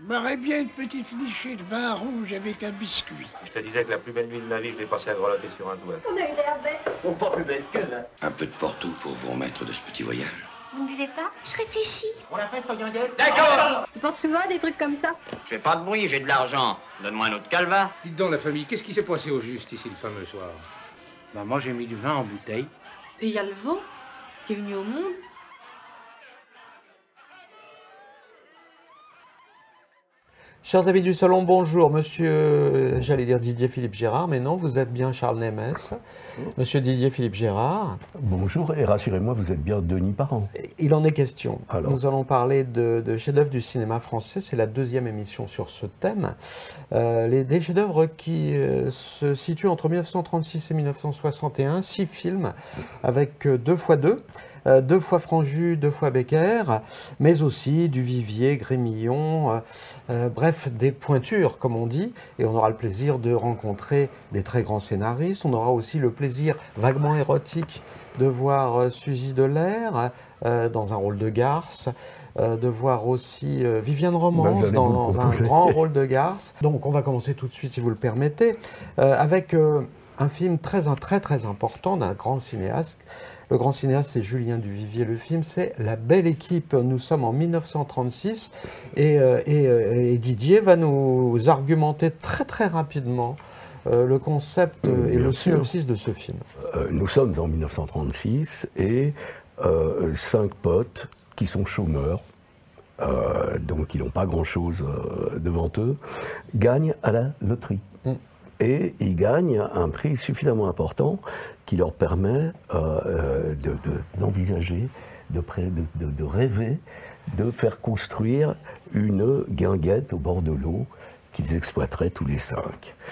Je m'aurais bien une petite lichée de vin rouge avec un biscuit. Je te disais que la plus belle nuit de ma vie, je l'ai passée à grelotter sur un toit. On a eu l'air bête. Oh, pas plus belle que là. Un peu de Porto pour vous remettre de ce petit voyage. Vous ne buvez pas? Je réfléchis. On la fête, Guinguette? D'accord. Tu penses souvent à des trucs comme ça? Je fais pas de bruit, j'ai de l'argent. Donne-moi un autre calva. Dites donc, la famille, qu'est-ce qui s'est passé au juste ici le fameux soir? Maman, j'ai mis du vin en bouteille. Et il y a le vent qui est venu au monde. Chers amis du Salon, bonjour. Monsieur, j'allais dire Didier Philippe Gérard, mais non, vous êtes bien Charles Némès. Monsieur Didier Philippe Gérard. Bonjour, et rassurez-moi, vous êtes bien Denis Parent. Il en est question. Alors. Nous allons parler de chefs-d'œuvre du cinéma français. C'est la deuxième émission sur ce thème. Des chefs-d'œuvre qui se situent entre 1936 et 1961. 6 films avec 2 fois 2. 2 fois Franju, 2 fois Becker, mais aussi Duvivier, Grémillon, bref, des pointures, comme on dit. Et on aura le plaisir de rencontrer des très grands scénaristes. On aura aussi le plaisir vaguement érotique de voir Suzy Delair dans un rôle de garce, de voir aussi Viviane Romance dans un grand rôle de garce. Donc, on va commencer tout de suite, si vous le permettez, avec un film très important d'un grand cinéaste. Le grand cinéaste, c'est Julien Duvivier. Le film, c'est La Belle Équipe. Nous sommes en 1936 et Didier va nous argumenter très rapidement le concept et le synopsis de ce film. Nous sommes en 1936 et 5 potes qui sont chômeurs, donc ils n'ont pas grand-chose devant eux, gagnent à la loterie. Et ils gagnent un prix suffisamment important qui leur permet d'envisager, de rêver, de faire construire une guinguette au bord de l'eau qu'ils exploiteraient tous les 5.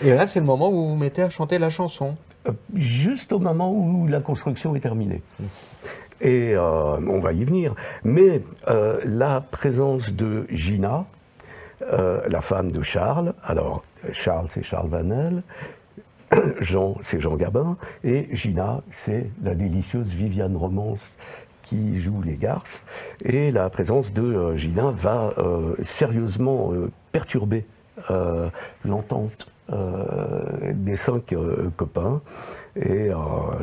Et là, c'est le moment où vous vous mettez à chanter la chanson. Juste au moment où la construction est terminée. Et on va y venir. Mais la présence de Gina, la femme de Charles, alors Charles c'est Charles Vanel, Jean c'est Jean Gabin, et Gina c'est la délicieuse Viviane Romance qui joue les garces, et la présence de Gina va sérieusement perturber l'entente des 5 copains, et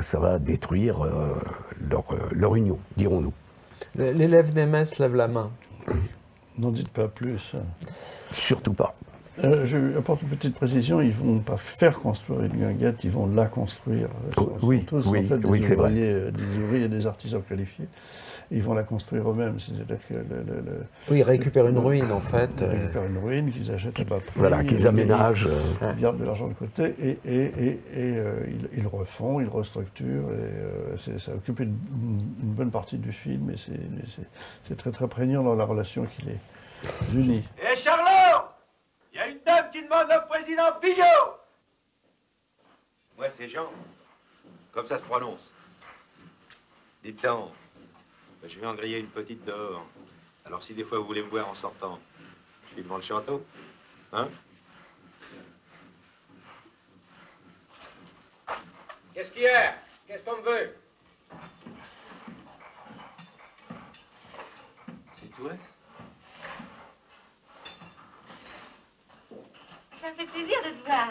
ça va détruire leur union, dirons-nous. L'élève Némès lève la main. N'en dites pas plus. Surtout pas. Je apporte une petite précision, ils ne vont pas faire construire une guinguette, ils vont la construire. Ils sont tous des ouvriers, des ouvriers et des artisans qualifiés. Ils vont la construire eux-mêmes, c'est-à-dire que... ils récupèrent une ruine, en fait. Ils récupèrent une ruine, qu'ils achètent à bas prix. Voilà, qu'ils aménagent. Ils gardent de l'argent de côté et ils refont, ils restructurent. Ça occupe une bonne partie du film et c'est très prégnant dans la relation qui les unit. Et Charlot, il y a une dame qui demande au président Pillot. Moi, c'est Jean, comme ça se prononce. Dites donc. Je vais en griller une petite dehors. Alors si des fois vous voulez me voir en sortant, je suis devant le château. Hein? Qu'est-ce qu'il y a? Qu'est-ce qu'on me veut? C'est toi? Ça me fait plaisir de te voir.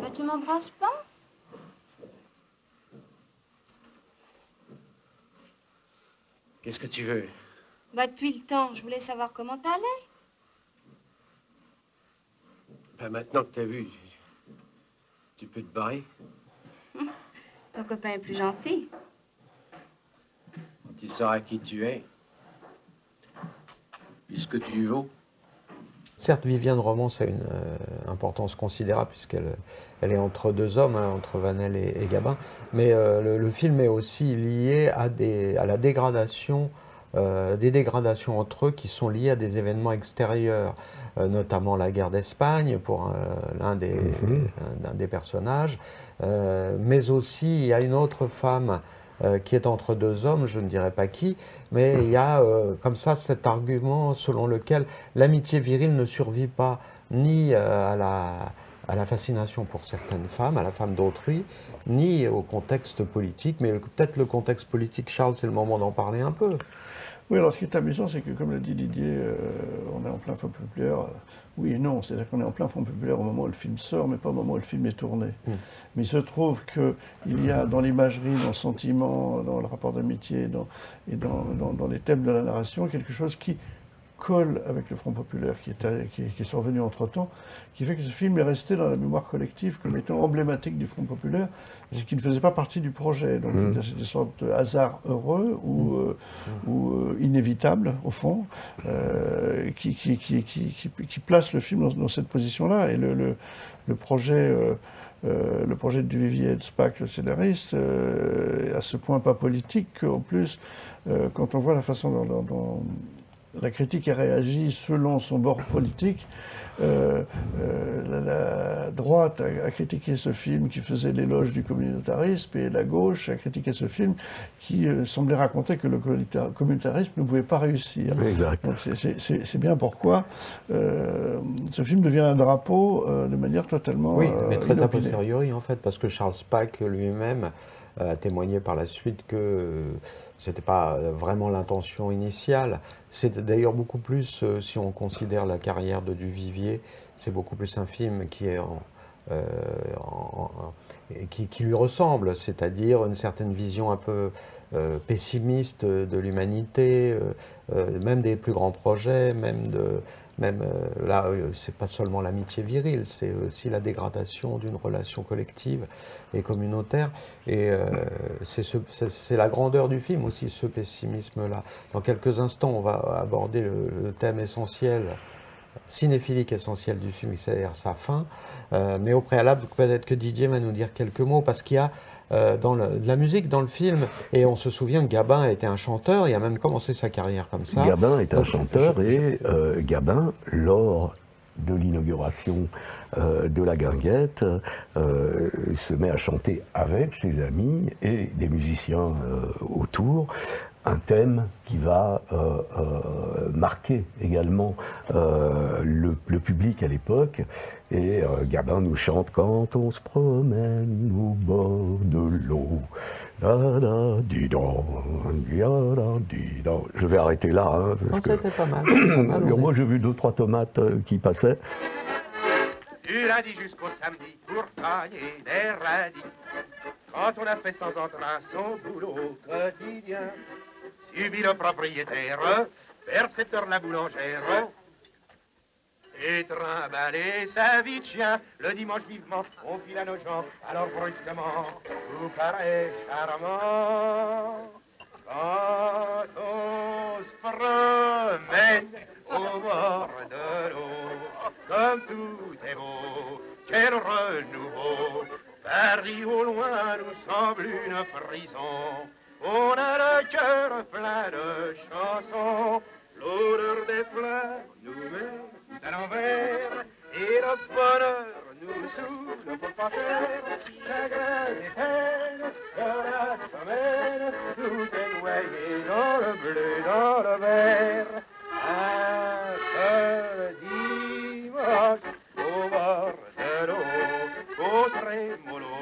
Bah, tu m'embrasses pas? Qu'est-ce que tu veux? Bah, depuis le temps, je voulais savoir comment t'allais. Bah, maintenant que t'as vu, tu peux te barrer. Ton copain est plus gentil. Tu sauras qui tu es. Puisque tu y vaux. Certes, Viviane Romance a une importance considérable puisqu'elle est entre 2 hommes, hein, entre Vanel et Gabin, mais le film est aussi lié à la dégradation, des dégradations entre eux qui sont liées à des événements extérieurs, notamment la guerre d'Espagne pour l'un des personnages, mais aussi il y a une autre femme qui est entre 2 hommes, je ne dirais pas qui, mais il y a comme ça cet argument selon lequel l'amitié virile ne survit pas ni à la à la fascination pour certaines femmes, à la femme d'autrui, ni au contexte politique. Mais peut-être le contexte politique, Charles, c'est le moment d'en parler un peu. Oui, alors ce qui est amusant, c'est que, comme l'a dit Didier, on est en plein Front populaire. Oui et non, c'est-à-dire qu'on est en plein Front populaire au moment où le film sort, mais pas au moment où le film est tourné. Mmh. Mais il se trouve qu'il y a dans l'imagerie, dans le sentiment, dans le rapport d'amitié, dans les thèmes de la narration, quelque chose qui colle avec le Front populaire, qui est survenu entre-temps, qui fait que ce film est resté dans la mémoire collective comme étant emblématique du Front populaire, ce qui ne faisait pas partie du projet. Donc c'est une sorte de hasard heureux ou inévitable, au fond, qui place le film dans cette position-là. Et le projet... le projet de Duvivier et de Spaak, le scénariste, à ce point pas politique qu'en plus, quand on voit la façon dont la critique a réagi selon son bord politique, la droite a critiqué ce film qui faisait l'éloge du communautarisme, et la gauche a critiqué ce film qui semblait raconter que le communautarisme ne pouvait pas réussir. Exact. Donc c'est bien pourquoi ce film devient un drapeau de manière totalement... Oui, mais très a posteriori en fait, parce que Charles Spaak lui-même a témoigné par la suite que... ce n'était pas vraiment l'intention initiale. C'est d'ailleurs beaucoup plus, si on considère la carrière de Duvivier, c'est beaucoup plus un film qui est qui lui ressemble, c'est-à-dire une certaine vision un peu pessimiste de l'humanité, même des plus grands projets, c'est pas seulement l'amitié virile, c'est aussi la dégradation d'une relation collective et communautaire. Et c'est la grandeur du film aussi, ce pessimisme-là. Dans quelques instants, on va aborder le thème essentiel, cinéphilique essentiel du film, c'est-à-dire sa fin. Mais au préalable, peut-être que Didier va nous dire quelques mots, parce qu'il y a de la musique dans le film, et on se souvient que Gabin était un chanteur, il a même commencé sa carrière comme ça. Gabin est un chanteur, et Gabin, lors de l'inauguration de la guinguette, se met à chanter avec ses amis et des musiciens autour, un thème qui va marquer également le public à l'époque. Et Gabin nous chante « Quand on se promène au bord de l'eau ». Je vais arrêter là. Hein, parce que... C'était pas mal. Moi, j'ai vu 2-3 tomates qui passaient. Du lundi jusqu'au samedi, pour gagner des radis. Quand on a fait sans entrain son boulot quotidien, subit le propriétaire, percepteur la boulangère, et trimballer sa vie de chien. Le dimanche vivement, on file à nos gens, alors brusquement, tout paraît charmant. Quand on se promène au bord de l'eau, comme tout est beau, quel renouveau. Paris au loin nous semble une prison. On a le cœur plein de chansons, l'odeur des fleurs nous met tout à l'envers, et le bonheur nous souffle pour pas faire, chagrin et peine de la semaine, tout est noyé dans le bleu, dans le vert. Un seul dimanche au bord de l'eau, au trémolo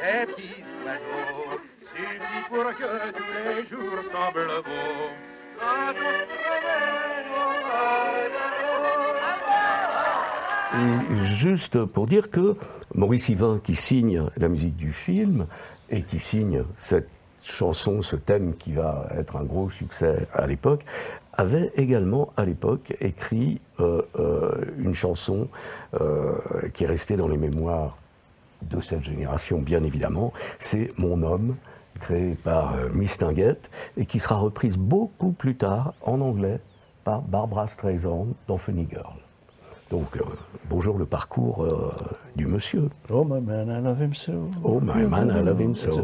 des petits oiseaux, suffit pour que tous les jours semblent beaux. Quand on promène au bord de l'eau. Et juste pour dire que Maurice Yvain, qui signe la musique du film et qui signe cette chanson, ce thème qui va être un gros succès à l'époque, avait également à l'époque écrit une chanson qui est restée dans les mémoires de cette génération, bien évidemment, c'est « Mon homme », créée par Mistinguett et qui sera reprise beaucoup plus tard en anglais par Barbara Streisand dans Funny Girl. Donc, bonjour le parcours du monsieur. Oh my man, I love him so. Oh my man, I love him so.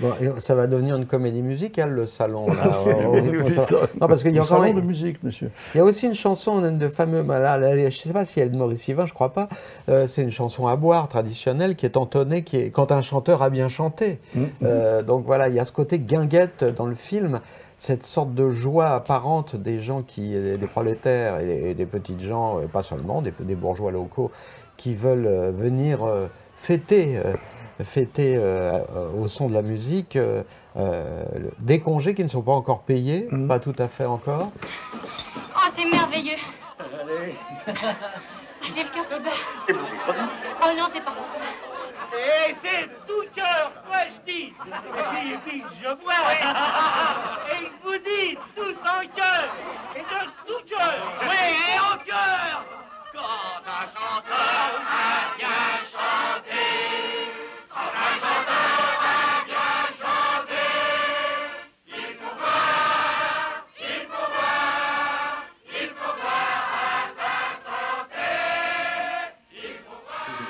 Bon, et ça va devenir une comédie musicale, le salon. Là, non, parce qu'il y a encore salon de musique, monsieur. Il y a aussi une chanson, une de fameux. Je ne sais pas si elle est de Maurice Yvain, je ne crois pas. C'est une chanson à boire traditionnelle qui est entonnée, qui est quand un chanteur a bien chanté. Donc voilà, il y a ce côté guinguette dans le film cette sorte de joie apparente des gens qui, des prolétaires et des petites gens, et pas seulement, des bourgeois locaux, qui veulent venir fêter au son de la musique des congés qui ne sont pas encore payés, pas tout à fait encore. Oh, c'est merveilleux. Allez. J'ai le cœur qui bat. Et vous vous prenez ? Oh non, c'est pas pour ça. Et c'est tout cœur, quoi je dis. Et puis je bois. Et il vous dit tout en cœur. Et de tout cœur. Oui, et en cœur. Quand un chanteur a bien chanté, quand un chanteur a bien chanté, il faut boire à sa santé, il faut boire.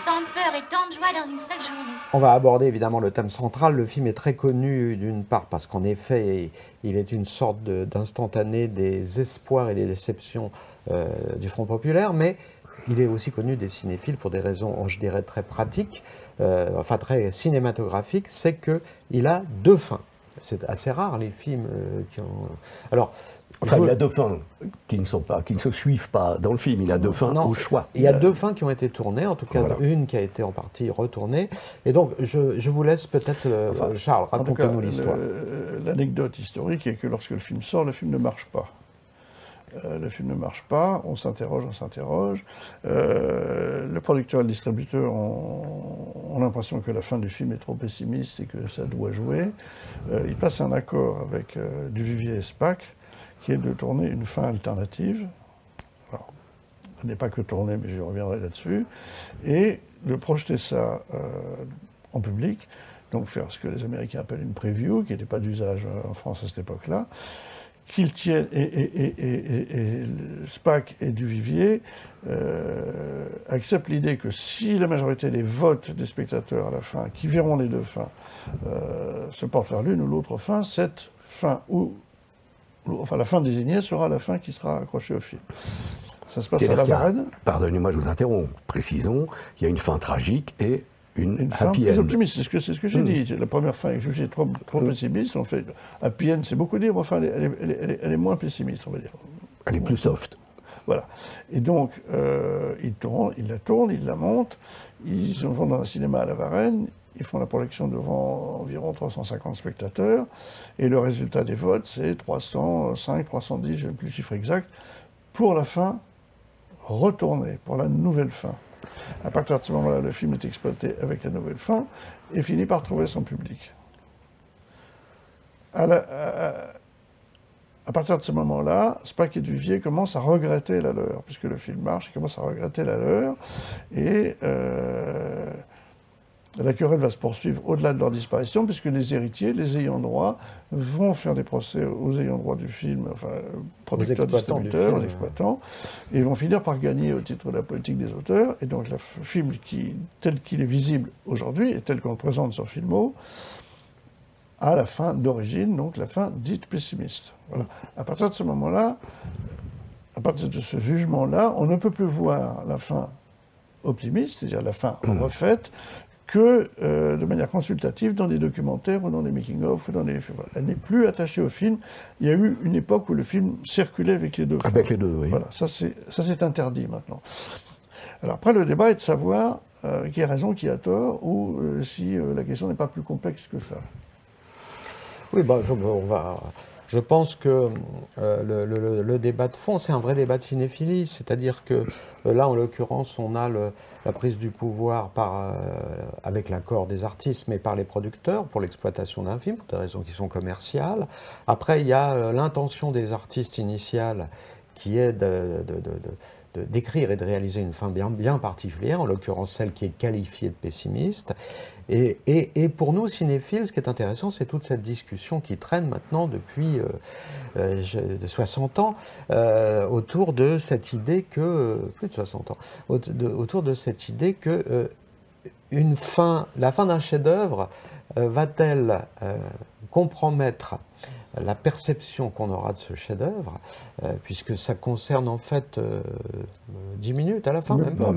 Tant de peur et tant de joie dans une seule journée. On va aborder évidemment le thème central. Le film est très connu d'une part parce qu'en effet, il est une sorte d'instantané des espoirs et des déceptions du Front populaire, mais il est aussi connu des cinéphiles pour des raisons, je dirais, très pratiques, très cinématographiques, c'est qu'il a deux fins. C'est assez rare, les films qui ont... Alors, il a deux fins qui ne se suivent pas dans le film, il a deux fins au choix. Il y a deux fins qui ont été tournées, en tout cas une qui a été en partie retournée. Et donc, je vous laisse peut-être, Charles, racontez-nous l'histoire. L'anecdote historique est que lorsque le film sort, le film ne marche pas. On s'interroge, le producteur et le distributeur ont l'impression que la fin du film est trop pessimiste et que ça doit jouer. Ils passent un accord avec Duvivier et Spaak, qui est de tourner une fin alternative. Alors, ça n'est pas que tourner, mais je reviendrai là-dessus. Et de projeter ça en public, donc faire ce que les Américains appellent une preview, qui n'était pas d'usage en France à cette époque-là. Qu'ils tiennent, et Spaak et Duvivier acceptent l'idée que si la majorité des votes des spectateurs à la fin, qui verront les deux fins, se portent vers l'une ou l'autre fin, cette fin, la fin désignée sera la fin qui sera accrochée au film. Ça se passe à La Varenne. Pardonnez-moi, je vous interromps. Précisons, il y a une fin tragique et... Une fin plus optimiste, c'est ce que j'ai dit. La première fin est jugée trop pessimiste. En fait, happy end, c'est beaucoup dire, mais enfin, elle est moins pessimiste, on va dire. Elle est plus soft. Voilà. Et donc, ils la tournent, ils la montent, ils vont dans un cinéma à La Varenne, ils font la projection devant environ 350 spectateurs, et le résultat des votes, c'est 305, 310, je n'ai plus le chiffre exact, pour la fin retournée, pour la nouvelle fin. À partir de ce moment-là, le film est exploité avec la nouvelle fin et finit par trouver son public. À partir de ce moment-là, Spaak et Duvivier commencent à regretter la leur, puisque le film marche, ils commencent à regretter la leur, et la querelle va se poursuivre au-delà de leur disparition, puisque les héritiers, les ayants droit, vont faire des procès aux ayants droit du film, enfin, producteurs, distributeurs, aux exploitants, et vont finir par gagner au titre de la politique des auteurs. Et donc, le film tel qu'il est visible aujourd'hui, et tel qu'on le présente sur Filmo, a la fin d'origine, donc la fin dite pessimiste. Voilà. À partir de ce moment-là, à partir de ce jugement-là, on ne peut plus voir la fin optimiste, c'est-à-dire la fin refaite, que de manière consultative dans des documentaires ou dans des making-of. Voilà. Elle n'est plus attachée au film. Il y a eu une époque où le film circulait avec les deux. Avec les deux, oui. Voilà, ça c'est interdit maintenant. Alors après, le débat est de savoir qui a raison, qui a tort, ou si la question n'est pas plus complexe que ça. Oui, je pense que le débat de fond, c'est un vrai débat de cinéphilie, c'est-à-dire que là, en l'occurrence, on a la prise du pouvoir avec l'accord des artistes, mais par les producteurs, pour l'exploitation d'un film, pour des raisons qui sont commerciales. Après, il y a l'intention des artistes initiales qui est d'écrire et de réaliser une fin bien, bien particulière, en l'occurrence celle qui est qualifiée de pessimiste. Et pour nous, cinéphiles, ce qui est intéressant, c'est toute cette discussion qui traîne maintenant depuis 60 ans autour de cette idée que... Plus de 60 ans. Autour de cette idée que la fin d'un chef-d'œuvre va-t-elle compromettre la perception qu'on aura de ce chef-d'œuvre, puisque ça concerne en fait 10 minutes à la fin, même pas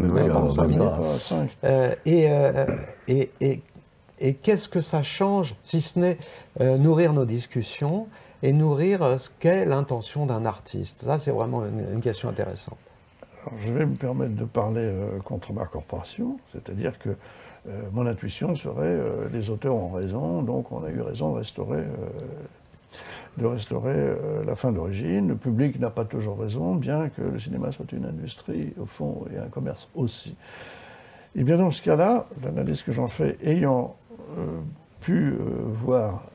5 minutes. Et qu'est-ce que ça change, si ce n'est nourrir nos discussions et nourrir ce qu'est l'intention d'un artiste. Ça, c'est vraiment une question intéressante. Alors, je vais me permettre de parler contre ma corporation, c'est-à-dire que mon intuition serait les auteurs ont raison, donc on a eu raison de restaurer... la fin d'origine. Le public n'a pas toujours raison, bien que le cinéma soit une industrie, au fond, et un commerce aussi. Et bien dans ce cas-là, l'analyse que j'en fais, ayant pu voir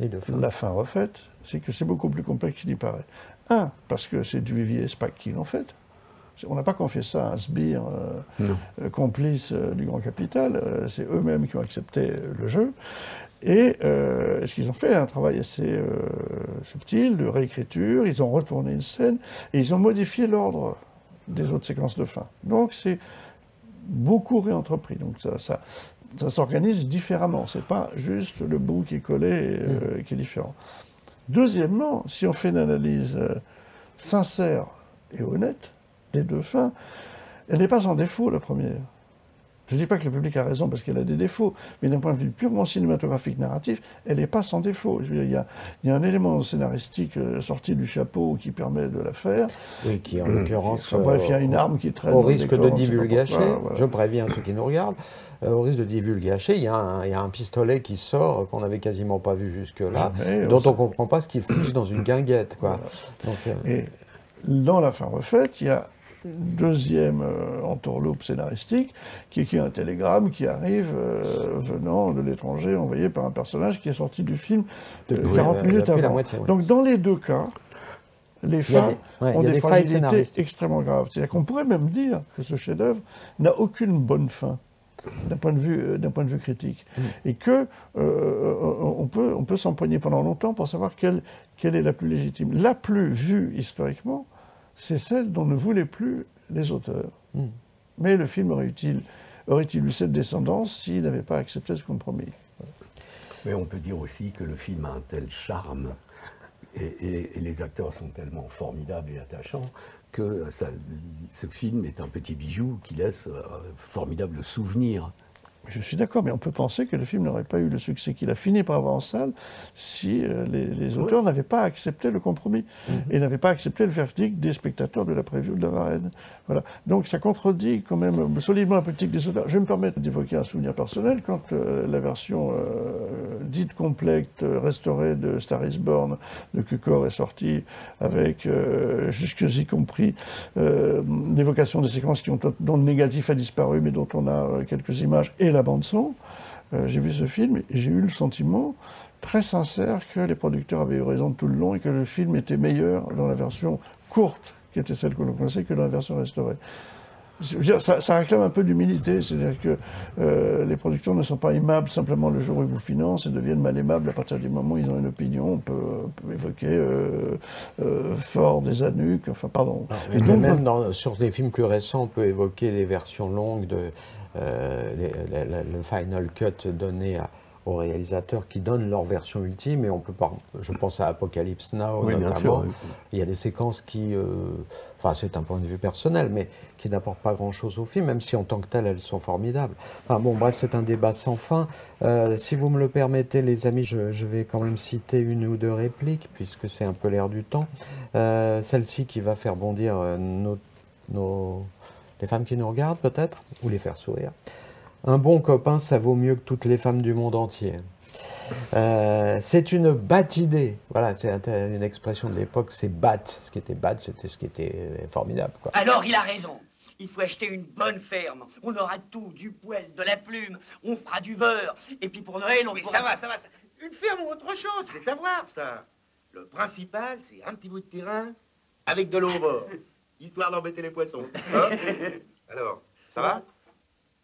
la fin refaite, c'est que c'est beaucoup plus complexe qu'il y paraît. Un, parce que c'est Duvivier et Spaak qui l'ont fait. On n'a pas confié ça à un sbire complice du grand capital. C'est eux-mêmes qui ont accepté le jeu. Et ce qu'ils ont fait, un travail assez subtil de réécriture, ils ont retourné une scène et ils ont modifié l'ordre des autres séquences de fin. Donc c'est beaucoup réentrepris, donc ça s'organise différemment, c'est pas juste le bout qui est collé et qui est différent. Deuxièmement, si on fait une analyse sincère et honnête des deux fins, elle n'est pas sans défaut la première. Je ne dis pas que le public a raison parce qu'elle a des défauts, mais d'un point de vue purement cinématographique narratif, elle n'est pas sans défaut. Il y a un élément scénaristique sorti du chapeau qui permet de la faire. Oui, qui en l'occurrence... Bref, il y a une arme qui traîne. Au risque de divulgacher, je préviens ceux qui nous regardent, au risque de divulgacher, il y a un pistolet qui sort qu'on n'avait quasiment pas vu jusque-là, dont on ne comprend pas ce qu'il fiche dans une guinguette. Quoi. Voilà. Donc, et dans la fin refaite, il y a... deuxième entourloupe scénaristique, qui est un télégramme qui arrive venant de l'étranger, envoyé par un personnage qui est sorti du film 40 minutes avant. Moitié, oui. Donc dans les deux cas, les fins ont des fragilités extrêmement graves. C'est-à-dire qu'on pourrait même dire que ce chef-d'œuvre n'a aucune bonne fin, d'un point de vue critique. Et que on peut s'empoigner pendant longtemps pour savoir quelle est la plus légitime. La plus vue historiquement, c'est celle dont ne voulaient plus les auteurs. Mais le film aurait-il eu cette descendance s'il n'avait pas accepté ce compromis. Mais on peut dire aussi que le film a un tel charme, et les acteurs sont tellement formidables et attachants, que ce film est un petit bijou qui laisse un formidable souvenir. Je suis d'accord, mais on peut penser que le film n'aurait pas eu le succès qu'il a fini par avoir en salle si les auteurs n'avaient pas accepté le compromis et n'avaient pas accepté le verdict des spectateurs de la preview de la Varenne. Voilà. Donc ça contredit quand même solidement la politique des auteurs. Je vais me permettre d'évoquer un souvenir personnel. Quand la version dite complète, restaurée de Star is Born de Cukor est sortie avec, jusque-y compris, l'évocation des séquences dont le négatif a disparu, mais dont on a quelques images, et la bande-son, j'ai vu ce film et j'ai eu le sentiment très sincère que les producteurs avaient eu raison tout le long et que le film était meilleur dans la version courte, qui était celle que l'on connaissait, que dans la version restaurée. Ça réclame un peu d'humilité, c'est-à-dire que les producteurs ne sont pas aimables simplement le jour où ils vous financent et deviennent mal aimables à partir du moment où ils ont une opinion. On peut évoquer Ford, des Zanuck, enfin pardon. Non, et donc, même sur des films plus récents, on peut évoquer les versions longues de... le final cut donné aux réalisateurs qui donnent leur version ultime, et on peut pas, je pense à Apocalypse Now, oui, notamment, bien sûr, oui. Il y a des séquences qui, enfin c'est un point de vue personnel, mais qui n'apportent pas grand-chose au film, même si en tant que telles, elles sont formidables. Enfin bon, bref, c'est un débat sans fin. Si vous me le permettez, les amis, je vais quand même citer une ou deux répliques, puisque c'est un peu l'air du temps. Celle-ci qui va faire bondir les femmes qui nous regardent, peut-être, ou les faire sourire. Un bon copain, ça vaut mieux que toutes les femmes du monde entier. C'est une batte idée. Voilà, c'est une expression de l'époque, c'est batte. Ce qui était batte, c'était ce qui était formidable, quoi. Alors il a raison. Il faut acheter une bonne ferme. On aura tout, du poêle, de la plume, on fera du beurre. Et puis pour Noël, on pourra... ça va. Une ferme ou autre chose, c'est à voir, ça. Le principal, c'est un petit bout de terrain avec de l'eau au bord. Histoire d'embêter les poissons. Hein? Alors, ça va?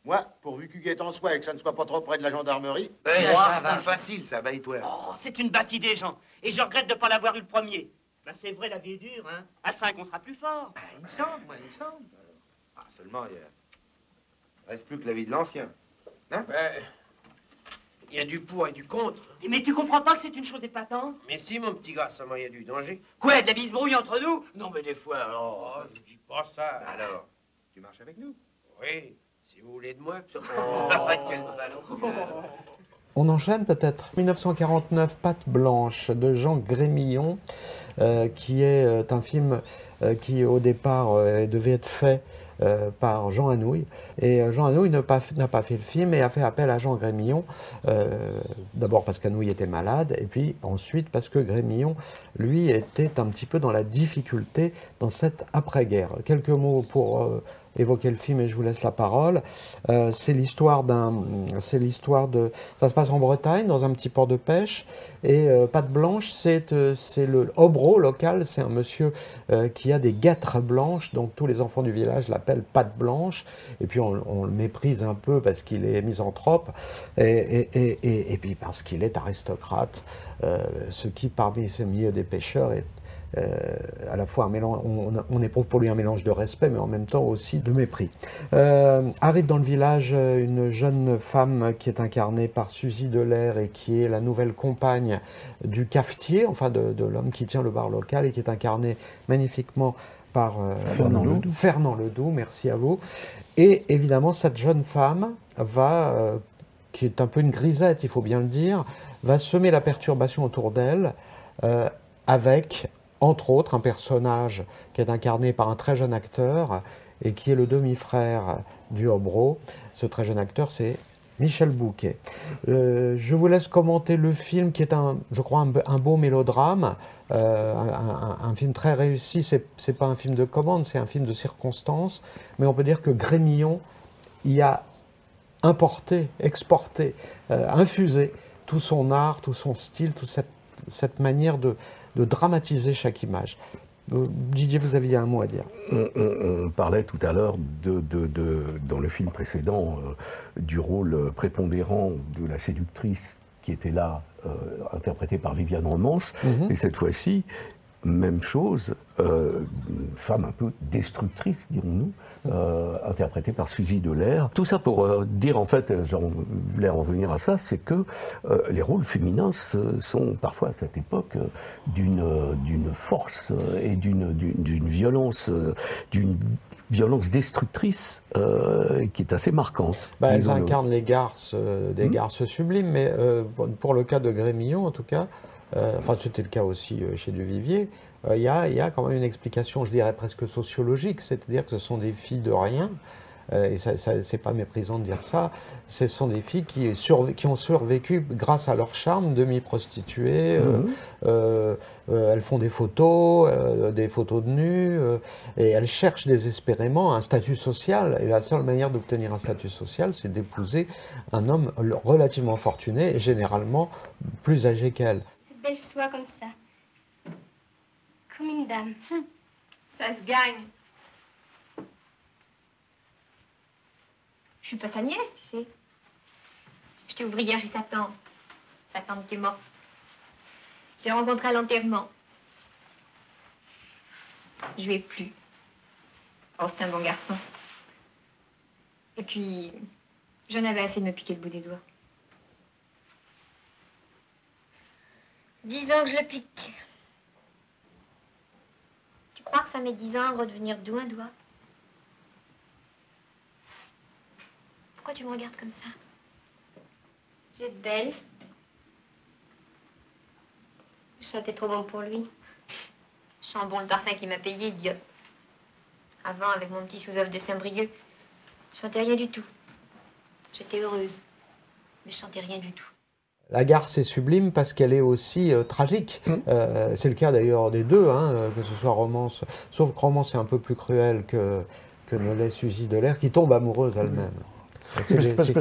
Moi, pourvu qu'il est en soi et que ça ne soit pas trop près de la gendarmerie... c'est facile, ça, bah et toi? Oh, c'est une bâtie des gens. Et je regrette de ne pas l'avoir eu le premier. Ben, c'est vrai, la vie est dure, hein. À 5, on sera plus fort. Ben, il me semble. Ah, seulement, il reste plus que la vie de l'ancien. Hein? Ben, il y a du pour et du contre. Mais tu comprends pas que c'est une chose épatante? Mais si, mon petit gars, seulement il y a du danger. Quoi, de la bisbrouille entre nous? Non, mais des fois, alors... je dis pas ça. Alors, tu marches avec nous? Oui, si vous voulez de moi. Oh, quel ballon. On enchaîne peut-être. 1949, Pattes Blanches de Jean Grémillon, qui est un film qui au départ devait être fait par Jean Anouilh. Et Jean Anouilh n'a pas fait le film et a fait appel à Jean Grémillon, d'abord parce qu'Anouilh était malade, et puis ensuite parce que Grémillon, lui, était un petit peu dans la difficulté dans cette après-guerre. Quelques mots pour évoquer le film et je vous laisse la parole. C'est l'histoire de... Ça se passe en Bretagne, dans un petit port de pêche, et Pattes Blanches, c'est le hobro local, c'est un monsieur qui a des guêtres blanches, donc tous les enfants du village l'appellent Pattes Blanches, et puis on le méprise un peu parce qu'il est misanthrope, et puis parce qu'il est aristocrate, ce qui parmi ce milieu des pêcheurs est... à la fois un mélange, on éprouve pour lui un mélange de respect, mais en même temps aussi de mépris. Arrive dans le village une jeune femme qui est incarnée par Suzy Delair et qui est la nouvelle compagne du cafetier, enfin de l'homme qui tient le bar local et qui est incarnée magnifiquement par Fernand Ledoux, merci à vous. Et évidemment, cette jeune femme va, qui est un peu une grisette, il faut bien le dire, va semer la perturbation autour d'elle avec... entre autres, un personnage qui est incarné par un très jeune acteur et qui est le demi-frère du hobro. Ce très jeune acteur, c'est Michel Bouquet. Je vous laisse commenter le film qui est, je crois, un beau mélodrame, un film très réussi. Ce n'est pas un film de commande, c'est un film de circonstance. Mais on peut dire que Grémillon y a importé, exporté, infusé tout son art, tout son style, toute cette manière de dramatiser chaque image. Didier, vous aviez un mot à dire. On parlait tout à l'heure, dans le film précédent, du rôle prépondérant de la séductrice qui était là, interprétée par Viviane Romance, et cette fois-ci, même chose, une femme un peu destructrice, dirons-nous, interprétée par Suzy Delair. Tout ça pour dire, en fait, je voulais en venir à ça, c'est que les rôles féminins sont parfois à cette époque d'une force et d'une violence, destructrice qui est assez marquante. Bah, elles incarnent les garces, des garces sublimes, mais pour le cas de Grémillon, en tout cas, enfin, c'était le cas aussi chez Duvivier. Il y a quand même une explication, je dirais presque sociologique, c'est-à-dire que ce sont des filles de rien, et c'est pas méprisant de dire ça, ce sont des filles qui ont survécu grâce à leur charme, demi-prostituées, elles font des photos de nu, et elles cherchent désespérément un statut social, et la seule manière d'obtenir un statut social, c'est d'épouser un homme relativement fortuné, et généralement plus âgé qu'elles. Belle soie comme ça, comme une dame. Ça se gagne. Je suis pas sa nièce, tu sais. J'étais ouvrière chez sa tante. Sa tante qui est morte. J'ai rencontré à l'enterrement. Je lui ai plu. Oh, c'est un bon garçon. Et puis, j'en avais assez de me piquer le bout des doigts. Disons que je le pique. Tu crois que ça met 10 ans à redevenir douin-douin? Pourquoi tu me regardes comme ça? Vous êtes belle. Ça, t'es trop bon pour lui. Je sens bon le parfum qui m'a payé, idiote. Avant, avec mon petit sous-oeuf de Saint-Brieuc, je sentais rien du tout. J'étais heureuse, mais je sentais rien du tout. La garce est sublime parce qu'elle est aussi tragique. C'est le cas d'ailleurs des deux, hein, que ce soit Romance. Sauf que Romance est un peu plus cruel que ne l'est Suzy Delair, qui tombe amoureuse elle-même. Parce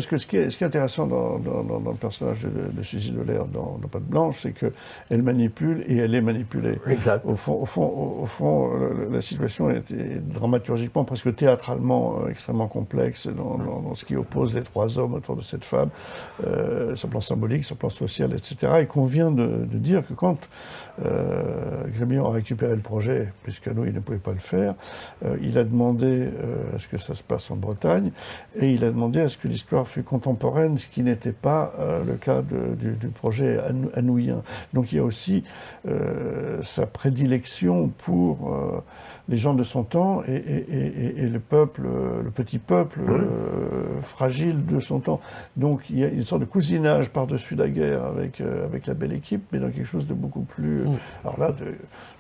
que ce qui est intéressant dans le personnage de Suzy Delair dans Pattes Blanches, c'est qu'elle manipule et elle est manipulée. Exact. Au fond, la situation est dramaturgiquement, presque théâtralement, extrêmement complexe dans ce qui oppose les trois hommes autour de cette femme, sur le plan symbolique, sur le plan social, etc. Et qu'on vient de dire que quand Grémillon a récupéré le projet, puisque nous, il ne pouvait pas le faire. Il a demandé à ce que ça se passe en Bretagne, et il a demandé à ce que l'histoire fût contemporaine, ce qui n'était pas le cas du projet anouilhin. Donc il y a aussi sa prédilection pour les gens de son temps et le peuple, le petit peuple fragile de son temps. Donc il y a une sorte de cousinage par-dessus la guerre avec La Belle Équipe, mais dans quelque chose de beaucoup plus... Alors là,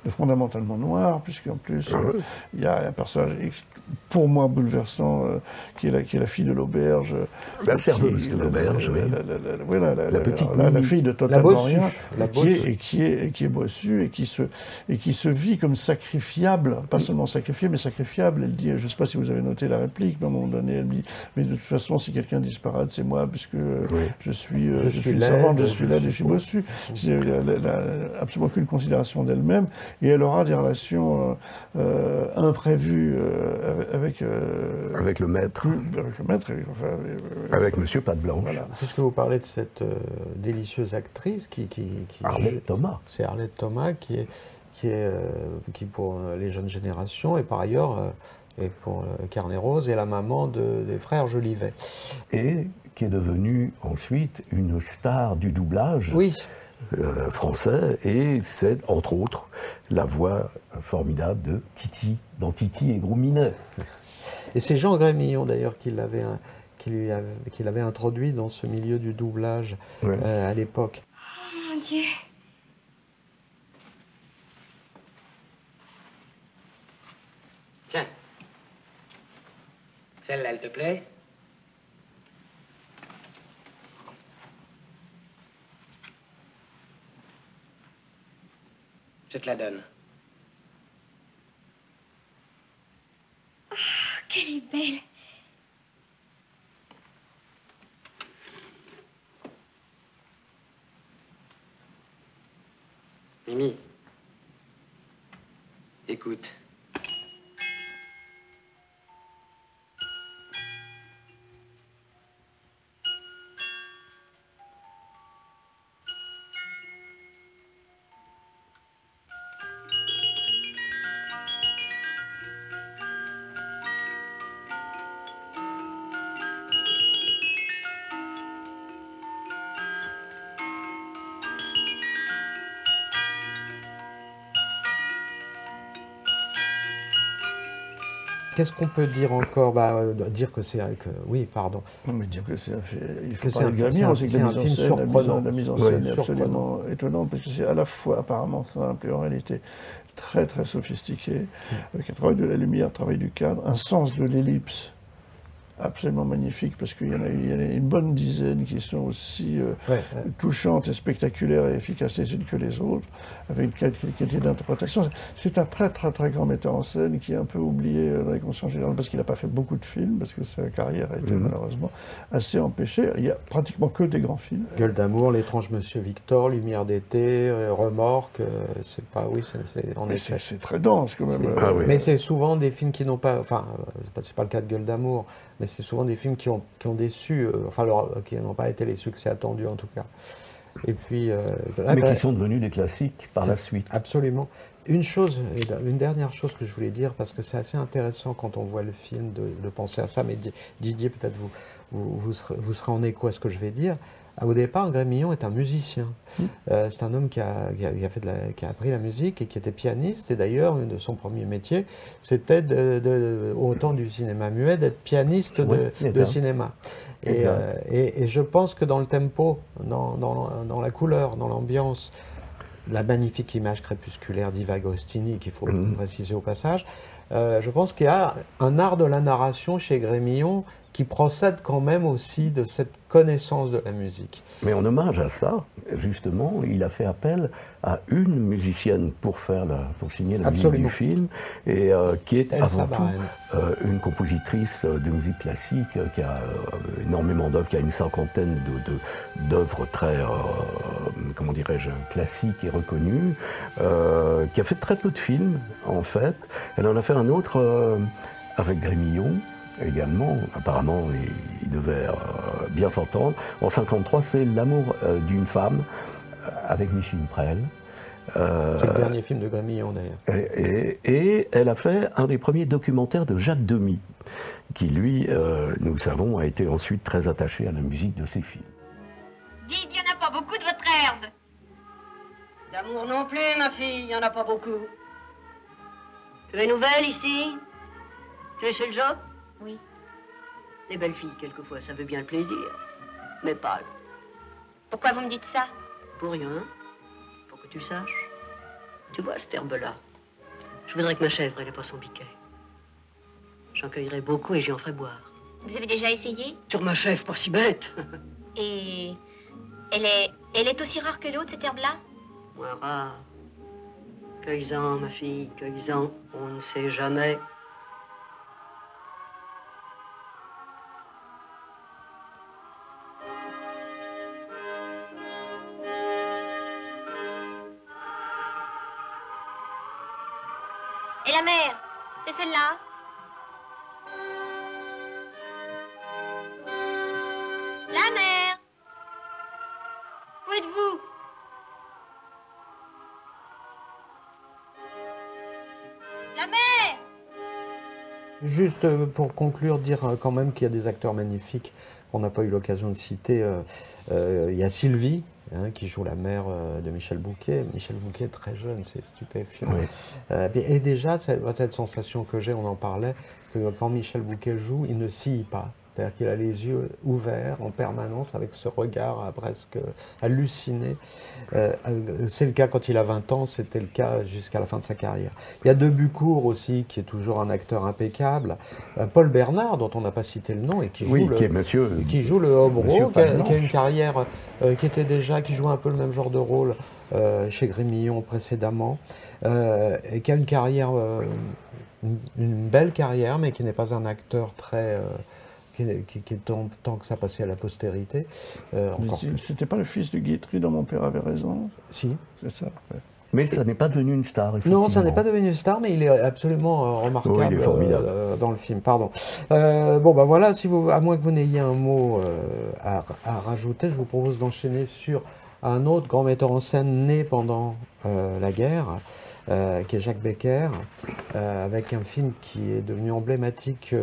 de fondamentalement noir, puisqu'en plus, il y a un personnage pour moi bouleversant, qui est la fille de l'auberge. La serveuse de l'auberge, oui. La fille de totalement rien, qui est bossue et qui se vit comme sacrifiable, pas seulement sacrifiée, mais sacrifiable. Elle dit, je ne sais pas si vous avez noté la réplique, mais à un moment donné, elle dit, mais de toute façon, si quelqu'un disparaît, c'est moi, puisque je suis servante, je suis laide et je suis bossue. Elle n'a absolument aucune considération d'elle-même. Et elle aura des relations imprévues avec le maître. Avec le maître. Avec Monsieur Pattes Blanches. Voilà. Puisque vous parlez de cette délicieuse actrice qui Arlette Thomas. C'est Arlette Thomas qui pour les jeunes générations et par ailleurs est pour Carnet Rose et la maman des frères Jolivet. Et qui est devenue ensuite une star du doublage. Oui. Français, et c'est, entre autres, la voix formidable de Titi, dans Titi et Gros Minet. Et c'est Jean Grémillon, d'ailleurs, qui l'avait introduit dans ce milieu du doublage à l'époque. Oh mon Dieu! Tiens, celle-là, elle te plaît ? Je te la donne. Oh, qu'elle est belle. Mimi, écoute. Qu'est-ce qu'on peut dire encore? Dire que c'est... Oui, pardon. Non, mais dire que c'est un film surprenant. C'est un film surprenant. La mise en scène est absolument étonnante, parce que c'est à la fois apparemment simple et en réalité très, très sophistiqué, avec un travail de la lumière, un travail du cadre, un sens de l'ellipse absolument magnifique, parce qu'il y en a une bonne dizaine qui sont aussi touchantes et spectaculaires et efficaces les unes que les autres, avec une qualité d'interprétation. C'est un très très très grand metteur en scène qui est un peu oublié dans les consciences générales, parce qu'il n'a pas fait beaucoup de films, parce que sa carrière a été malheureusement assez empêchée. Il n'y a pratiquement que des grands films. Gueule d'amour, L'étrange Monsieur Victor, Lumière d'été, Remorque, c'est pas... Oui, c'est en effet. C'est très dense quand même. Mais c'est souvent des films qui n'ont pas... Enfin, c'est pas le cas de Gueule d'amour, mais c'est souvent des films qui ont déçu, qui n'ont pas été les succès attendus en tout cas. Et puis, qui sont devenus des classiques par la suite. Absolument. Une dernière chose que je voulais dire, parce que c'est assez intéressant quand on voit le film de penser à ça, mais Didier, peut-être vous serez en écho à ce que je vais dire. Au départ, Grémillon est un musicien. C'est un homme qui a appris la musique et qui était pianiste. Et d'ailleurs, son premier métier, c'était, au temps du cinéma muet, d'être pianiste de cinéma. Et je pense que dans le tempo, dans la couleur, dans l'ambiance, la magnifique image crépusculaire d'Ivan Agostini, qu'il faut préciser au passage, je pense qu'il y a un art de la narration chez Grémillon qui procède quand même aussi de cette connaissance de la musique. Mais en hommage à ça, justement, il a fait appel à une musicienne pour signer la musique du film, et qui est avant tout une compositrice de musique classique, qui a énormément d'œuvres, qui a une cinquantaine d'œuvres très, classiques et reconnues, qui a fait très peu de films, en fait. Elle en a fait un autre avec Grémillon, également, apparemment, il devait bien s'entendre. En 1953, c'est L'amour d'une femme avec Micheline Prel. C'est le dernier film de Grémillon, d'ailleurs. Et elle a fait un des premiers documentaires de Jacques Demy, qui, lui, nous savons, a été ensuite très attaché à la musique de ses films. Dites, il n'y en a pas beaucoup de votre herbe. D'amour non plus, ma fille, il n'y en a pas beaucoup. Tu es nouvelle, ici? Tu es chez le job? Oui. Les belles filles, quelquefois, ça veut bien le plaisir, mais pas le... Pourquoi vous me dites ça? Pour rien, pour que tu saches. Tu vois, cette herbe-là, je voudrais que ma chèvre, elle ait pas son biquet. J'en cueillerais beaucoup et j'y en ferais boire. Vous avez déjà essayé? Sur ma chèvre, pas si bête. Et... elle est aussi rare que l'autre, cette herbe-là? Moins rare. Cueille-en, ma fille, cueille-en, on ne sait jamais. Juste pour conclure, dire quand même qu'il y a des acteurs magnifiques qu'on n'a pas eu l'occasion de citer. Il y a Sylvie, hein, qui joue la mère de Michel Bouquet. Michel Bouquet très jeune, c'est stupéfiant. Oui. Et déjà, cette sensation que j'ai, on en parlait, que quand Michel Bouquet joue, il ne scie pas. C'est-à-dire qu'il a les yeux ouverts en permanence avec ce regard presque halluciné. C'est le cas quand il a 20 ans, c'était le cas jusqu'à la fin de sa carrière. Il y a Debucourt aussi, qui est toujours un acteur impeccable. Paul Bernard, dont on n'a pas cité le nom, et qui joue, oui, qui joue le Hobereau, qui a une carrière qui jouait un peu le même genre de rôle chez Grémillon précédemment, et qui a une carrière, une belle carrière, mais qui n'est pas un acteur très... Qui est tant que ça passait à la postérité. C'était pas le fils de Guitry dans Mon père avait raison? Si. C'est ça, ouais. Mais ça n'est pas devenu une star, effectivement. Non, ça n'est pas devenu une star, mais il est absolument remarquable. Oui, il est formidable. Dans le film, pardon. Bon, ben voilà, si vous, à moins que vous n'ayez un mot à rajouter, je vous propose d'enchaîner sur un autre grand metteur en scène né pendant la guerre, qui est Jacques Becker, avec un film qui est devenu emblématique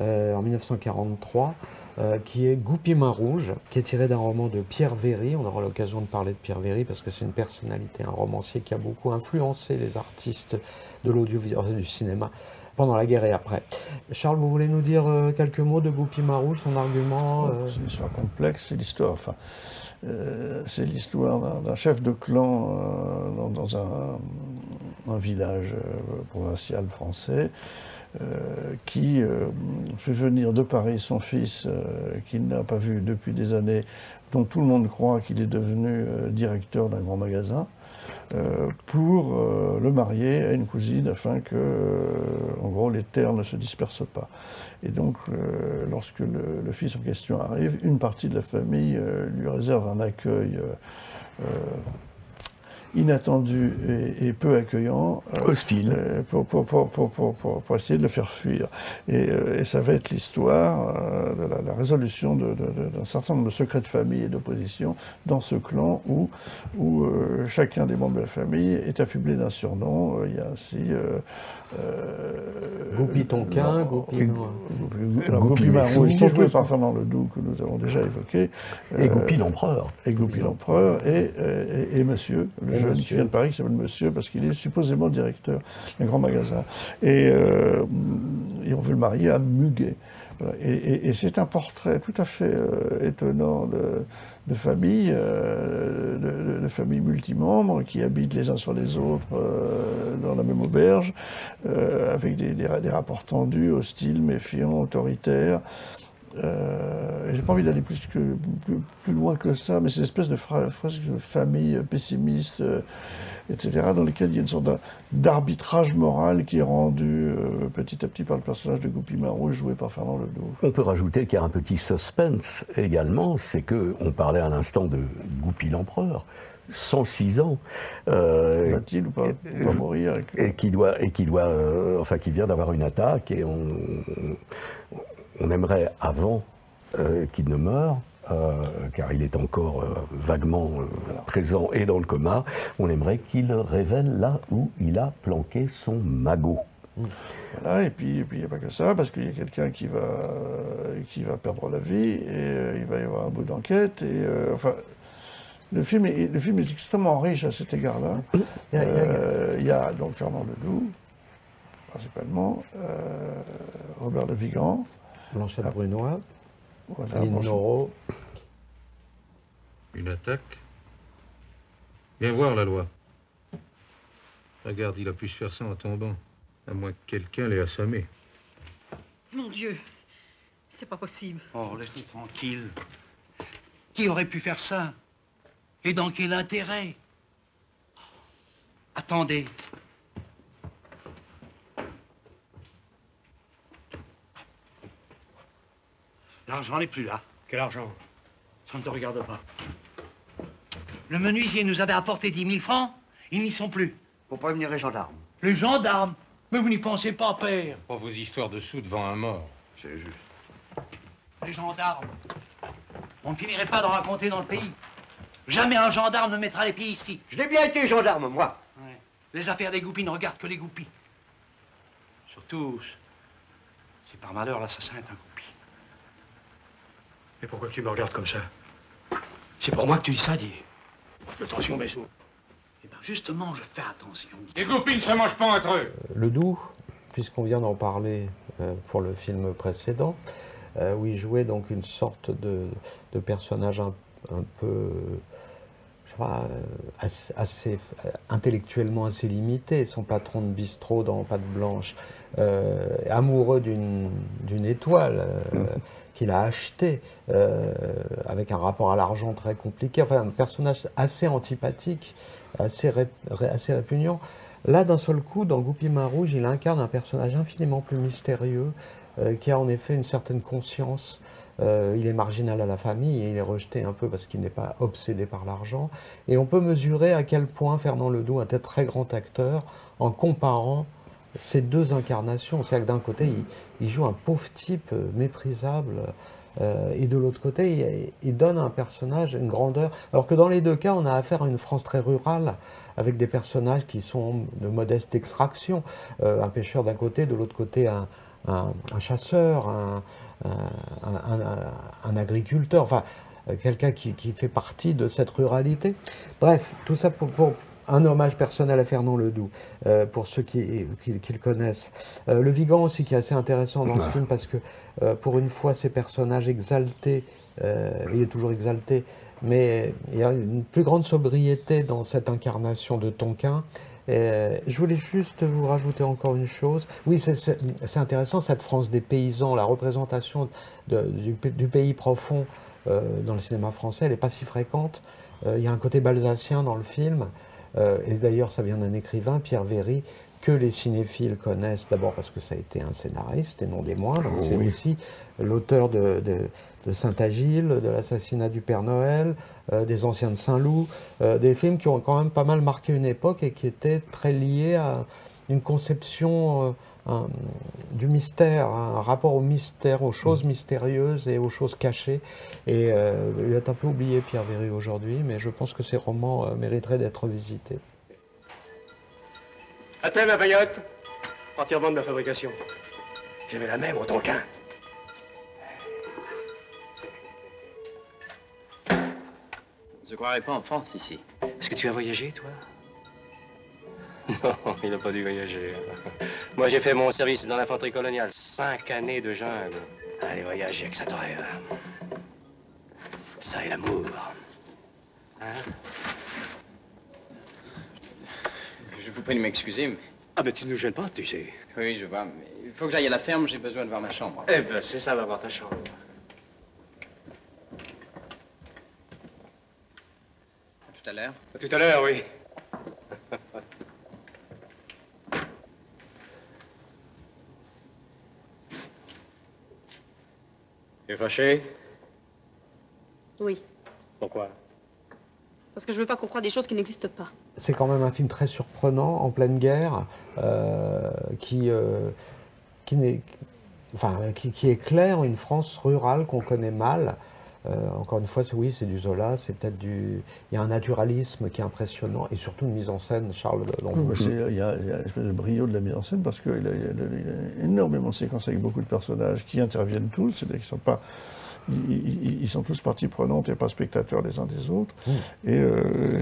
en 1943, qui est Goupi Mains Rouges, qui est tiré d'un roman de Pierre Véry. On aura l'occasion de parler de Pierre Véry parce que c'est une personnalité, un romancier qui a beaucoup influencé les artistes de l'audiovisuel, du cinéma, pendant la guerre et après. Charles, vous voulez nous dire quelques mots de Goupi Mains Rouges, son argument? C'est une histoire complexe, c'est l'histoire... Enfin... c'est l'histoire d'un chef de clan dans un village provincial français qui fait venir de Paris son fils qu'il n'a pas vu depuis des années, dont tout le monde croit qu'il est devenu directeur d'un grand magasin, pour le marier à une cousine afin que, en gros, les terres ne se dispersent pas. Et donc, lorsque le fils en question arrive, une partie de la famille lui réserve un accueil inattendu et peu accueillant, hostile, pour essayer de le faire fuir. Et ça va être l'histoire de la résolution d'un certain nombre de secrets de famille et d'opposition dans ce clan où chacun des membres de la famille est affublé d'un surnom. Il y a ainsi... Goupi Tonkin, Goupi Noir. Goupi Mains Rouges, qui est joué par Fernand Ledoux, que nous avons déjà évoqué. Et Goupi l'Empereur. Et Goupi l'Empereur et Monsieur, le jeune qui vient de Paris, qui s'appelle Monsieur, parce qu'il est supposément directeur d'un grand magasin. Et on veut le marier à Muguet. Et c'est un portrait tout à fait étonnant de familles multimembres qui habitent les uns sur les autres dans la même auberge, avec des rapports tendus, hostiles, méfiants, autoritaires. J'ai pas envie d'aller plus loin que ça, mais c'est une espèce de famille pessimiste, etc., dans lesquelles il y a une sorte d'arbitrage moral qui est rendu petit à petit par le personnage de Goupi Mains Rouges joué par Fernand Ledoux. On peut rajouter qu'il y a un petit suspense également, c'est que on parlait à l'instant de Goupi l'Empereur, 106 ans. Va-t-il ou pas mourir? Et qui vient d'avoir une attaque, et on aimerait, avant qu'il ne meure, car il est encore vaguement présent et dans le coma, on aimerait qu'il révèle là où il a planqué son magot. Voilà, et puis il n'y a pas que ça, parce qu'il y a quelqu'un qui va perdre la vie, et il va y avoir un bout d'enquête, et enfin... Le film est extrêmement riche à cet égard-là. Il y a donc Fernand Ledoux, principalement, Robert de Vigan, Blanchette Brunois, Aline Moreau. Une attaque. Viens voir la loi. Regarde, il a pu se faire ça en tombant, à moins que quelqu'un l'ait assommé. Mon Dieu, c'est pas possible. Oh, laisse-nous tranquille. Qui aurait pu faire ça ? Et dans quel intérêt? Attendez. L'argent n'est plus là. Quel argent? Ça ne te regarde pas. Le menuisier nous avait apporté 10 000 francs. Ils n'y sont plus. Pour prévenir les gendarmes. Les gendarmes? Mais vous n'y pensez pas, père. Pour vos histoires de sous devant un mort. C'est juste. Les gendarmes. On ne finirait pas d'en raconter dans le pays. Jamais un gendarme ne mettra les pieds ici. Je l'ai bien été gendarme, moi. Ouais. Les affaires des goupilles ne regardent que les goupilles. Surtout, si par malheur l'assassin est un goupille. Mais pourquoi tu me regardes comme ça? C'est pour moi que tu dis ça, dis. Attention, Bessou. Eh bien, justement, je fais attention. Les goupilles ne se mangent pas entre eux. Ledoux, puisqu'on vient d'en parler pour le film précédent, où il jouait donc une sorte de personnage un peu, je sais pas, assez intellectuellement assez limité, son patron de bistrot dans Pattes Blanches, amoureux d'une étoile qu'il a achetée, avec un rapport à l'argent très compliqué, enfin un personnage assez antipathique, assez répugnant. Là, d'un seul coup, dans Goupi Mains Rouges, il incarne un personnage infiniment plus mystérieux, qui a en effet une certaine conscience. Il est marginal à la famille, et il est rejeté un peu parce qu'il n'est pas obsédé par l'argent. Et on peut mesurer à quel point Fernand Ledoux est un très grand acteur en comparant ces deux incarnations. C'est-à-dire que d'un côté, il joue un pauvre type méprisable, et de l'autre côté, il donne à un personnage une grandeur. Alors que dans les deux cas, on a affaire à une France très rurale, avec des personnages qui sont de modeste extraction. Un pêcheur d'un côté, de l'autre côté, un chasseur, un agriculteur, enfin quelqu'un qui fait partie de cette ruralité. Bref, tout ça pour un hommage personnel à Fernand Ledoux, pour ceux qui le connaissent. Le Vigan aussi, qui est assez intéressant dans ce film, parce que pour une fois, ces personnages exaltés, il est toujours exalté, mais il y a une plus grande sobriété dans cette incarnation de Tonquin. Je voulais juste vous rajouter encore une chose. Oui, c'est intéressant, cette France des paysans, la représentation du pays profond dans le cinéma français, elle n'est pas si fréquente. Il y a un côté balsacien dans le film, et d'ailleurs ça vient d'un écrivain, Pierre Véry, que les cinéphiles connaissent, d'abord parce que ça a été un scénariste, et non des moindres, c'est aussi l'auteur de Saint-Agile, de l'assassinat du Père Noël, des Anciens de Saint-Loup, des films qui ont quand même pas mal marqué une époque et qui étaient très liés à une conception du mystère, un rapport au mystère, aux choses mystérieuses et aux choses cachées. Et il est un peu oublié, Pierre Véry, aujourd'hui, mais je pense que ces romans mériteraient d'être visités. À thème, à Payotte, entièrement de ma fabrication. J'avais la même au Tonquin. Je ne croirais pas en France, ici. Est-ce que tu as voyagé, toi? Non, il n'a pas dû voyager. Moi, j'ai fait mon service dans l'infanterie coloniale. 5 années de jungle. Allez, voyager, que ça te rêve. Ça et l'amour. Hein? Je vous prie de m'excuser, mais... Ah, mais tu ne nous gênes pas, tu sais. Oui, je vois, mais il faut que j'aille à la ferme, j'ai besoin de voir ma chambre. Eh ben, c'est ça, va voir ta chambre. À tout à l'heure. À tout à l'heure, oui. Tu es fâché? Oui. Pourquoi? Parce que je ne veux pas qu'on croie des choses qui n'existent pas. C'est quand même un film très surprenant, en pleine guerre, qui éclaire une France rurale qu'on connaît mal, Encore une fois, oui, c'est du Zola, c'est peut-être du... Il y a un naturalisme qui est impressionnant, et surtout une mise en scène, Charles. Il y a une espèce de brio de la mise en scène, parce qu'il a énormément de séquences avec beaucoup de personnages qui interviennent tous, c'est-à-dire qu'ils ne sont pas... Ils sont tous partie prenante et pas spectateurs les uns des autres. Et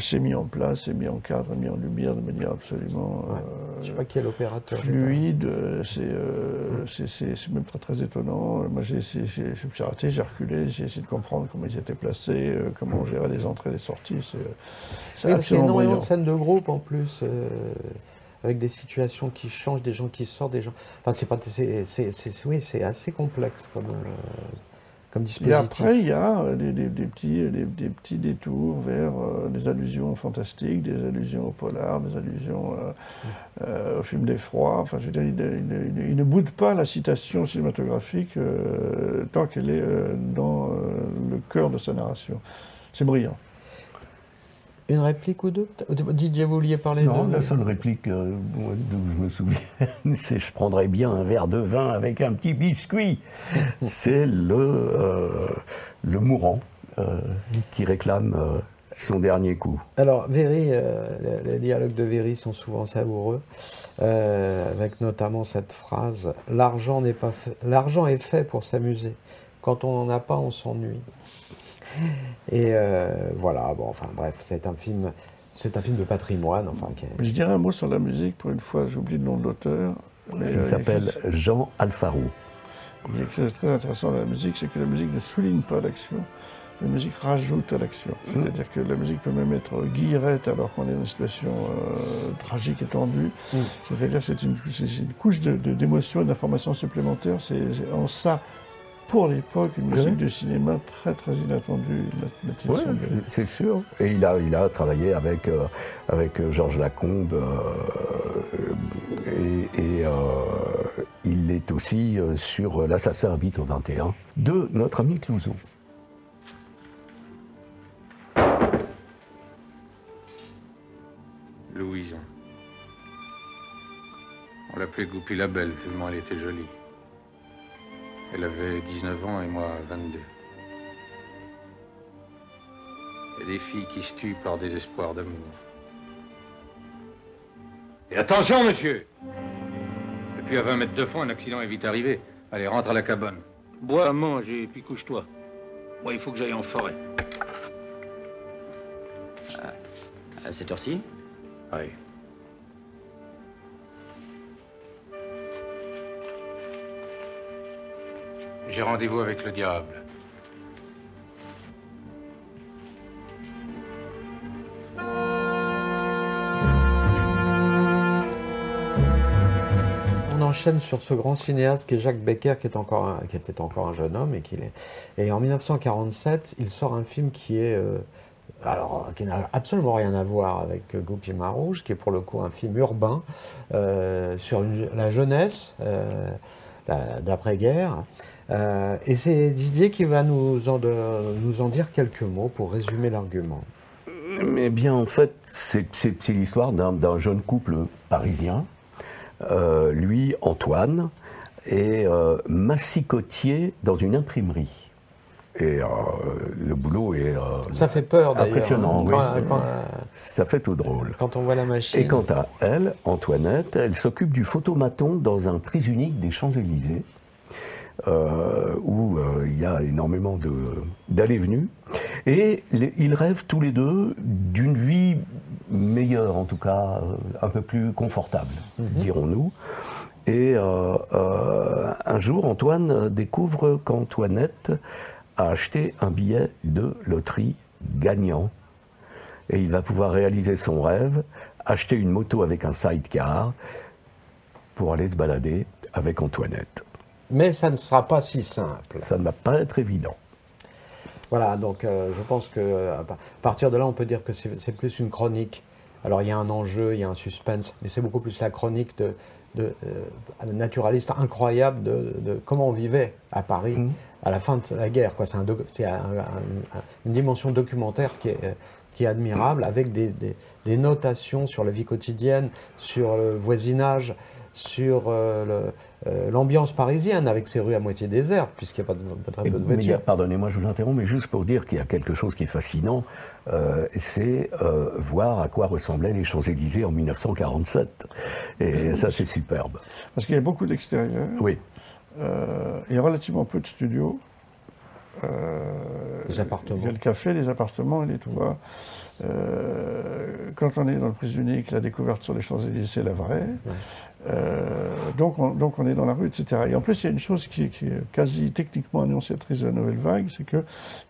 c'est mis en place, c'est mis en cadre, mis en lumière de manière absolument je sais pas qui est l'opérateur, fluide. C'est même très très étonnant. Moi je me suis arrêté, j'ai reculé, j'ai essayé de comprendre comment ils étaient placés, comment on gérait les entrées et les sorties. C'est absolument brillant. Énormément de scènes de groupe en plus. Avec des situations qui changent, des gens qui sortent, des gens... Enfin c'est pas... Oui, c'est assez complexe comme... Et après, il y a des petits détours vers des allusions fantastiques, des allusions au polar, des allusions au film d'effroi. Enfin, je veux dire, il ne boude pas la citation cinématographique tant qu'elle est dans le cœur de sa narration. C'est brillant. Une réplique ou deux? Didier, vous vouliez parler de... Non, la seule réplique dont je me souviens, c'est « je prendrais bien un verre de vin avec un petit biscuit ». C'est le mourant qui réclame son dernier coup. Alors, Véry, les dialogues de Véry sont souvent savoureux, avec notamment cette phrase « l'argent n'est pas fait, l'argent est fait pour s'amuser, quand on n'en a pas, on s'ennuie ». Et voilà, bon, enfin bref, c'est un film de patrimoine. Enfin, qui est... Je dirais un mot sur la musique, pour une fois, j'oublie le nom de l'auteur. Il s'appelle Jean Alfaro. Il y a quelque chose de très intéressant dans la musique, c'est que la musique ne souligne pas l'action, la musique rajoute à l'action. C'est-à-dire que la musique peut même être guillerette alors qu'on est dans une situation tragique et tendue. C'est-à-dire que c'est une couche d'émotion et d'information supplémentaire, c'est en ça... Pour l'époque, une musique de cinéma très très inattendue. Oui, c'est sûr. Et il a travaillé avec, avec Georges Lacombe et il est aussi sur L'Assassin habite au 21 de notre ami Clouzot. Louison. On l'appelait Goupi la Belle tellement elle était jolie. Elle avait 19 ans et moi 22. Il y a des filles qui se tuent par désespoir d'amour. Et attention, monsieur! Et puis à 20 mètres de fond, un accident est vite arrivé. Allez, rentre à la cabane. Bois, mange et puis couche-toi. Moi, il faut que j'aille en forêt. À cette heure-ci? Oui. J'ai rendez-vous avec le diable. On enchaîne sur ce grand cinéaste qui est Jacques Becker, qui était encore un jeune homme. Et en 1947, il sort un film qui n'a absolument rien à voir avec Goupi Mains Rouges, qui est pour le coup un film urbain sur la jeunesse d'après-guerre. Et c'est Didier qui va nous en dire quelques mots pour résumer l'argument. Eh bien, en fait, c'est l'histoire d'un jeune couple parisien, lui, Antoine, est massicotier dans une imprimerie. Et le boulot est ça fait peur, impressionnant. Oui. Ça fait tout drôle. Quand on voit la machine. Et quant à elle, Antoinette, elle s'occupe du photomaton dans un prise unique des Champs-Élysées. Où il y a énormément d'allées-venues. Et ils rêvent tous les deux d'une vie meilleure, en tout cas, un peu plus confortable, dirons-nous. Et un jour, Antoine découvre qu'Antoinette a acheté un billet de loterie gagnant. Et il va pouvoir réaliser son rêve, acheter une moto avec un sidecar pour aller se balader avec Antoinette. Mais ça ne sera pas si simple. Ça ne va pas être évident. Voilà, donc je pense qu'à partir de là, on peut dire que c'est plus une chronique. Alors il y a un enjeu, il y a un suspense, mais c'est beaucoup plus la chronique de naturaliste incroyable de comment on vivait à Paris à la fin de la guerre. C'est une dimension documentaire qui est... qui est admirable, avec des notations sur la vie quotidienne, sur le voisinage, sur l'ambiance parisienne, avec ses rues à moitié désertes, puisqu'il n'y a pas très peu de voitures. Pardonnez-moi, je vous interromps, mais juste pour dire qu'il y a quelque chose qui est fascinant, c'est voir à quoi ressemblaient les Champs-Élysées en 1947. Et ça, c'est superbe. Parce qu'il y a beaucoup d'extérieur. Oui. Il y a relativement peu de studios. Les appartements. Il y a le café, les appartements et les toits. Quand on est dans le Prise Unique, la découverte sur les Champs-Élysées, c'est la vraie. Ouais. Donc on est dans la rue, etc. Et en plus, il y a une chose qui est quasi techniquement annonciatrice de la Nouvelle Vague, c'est qu'il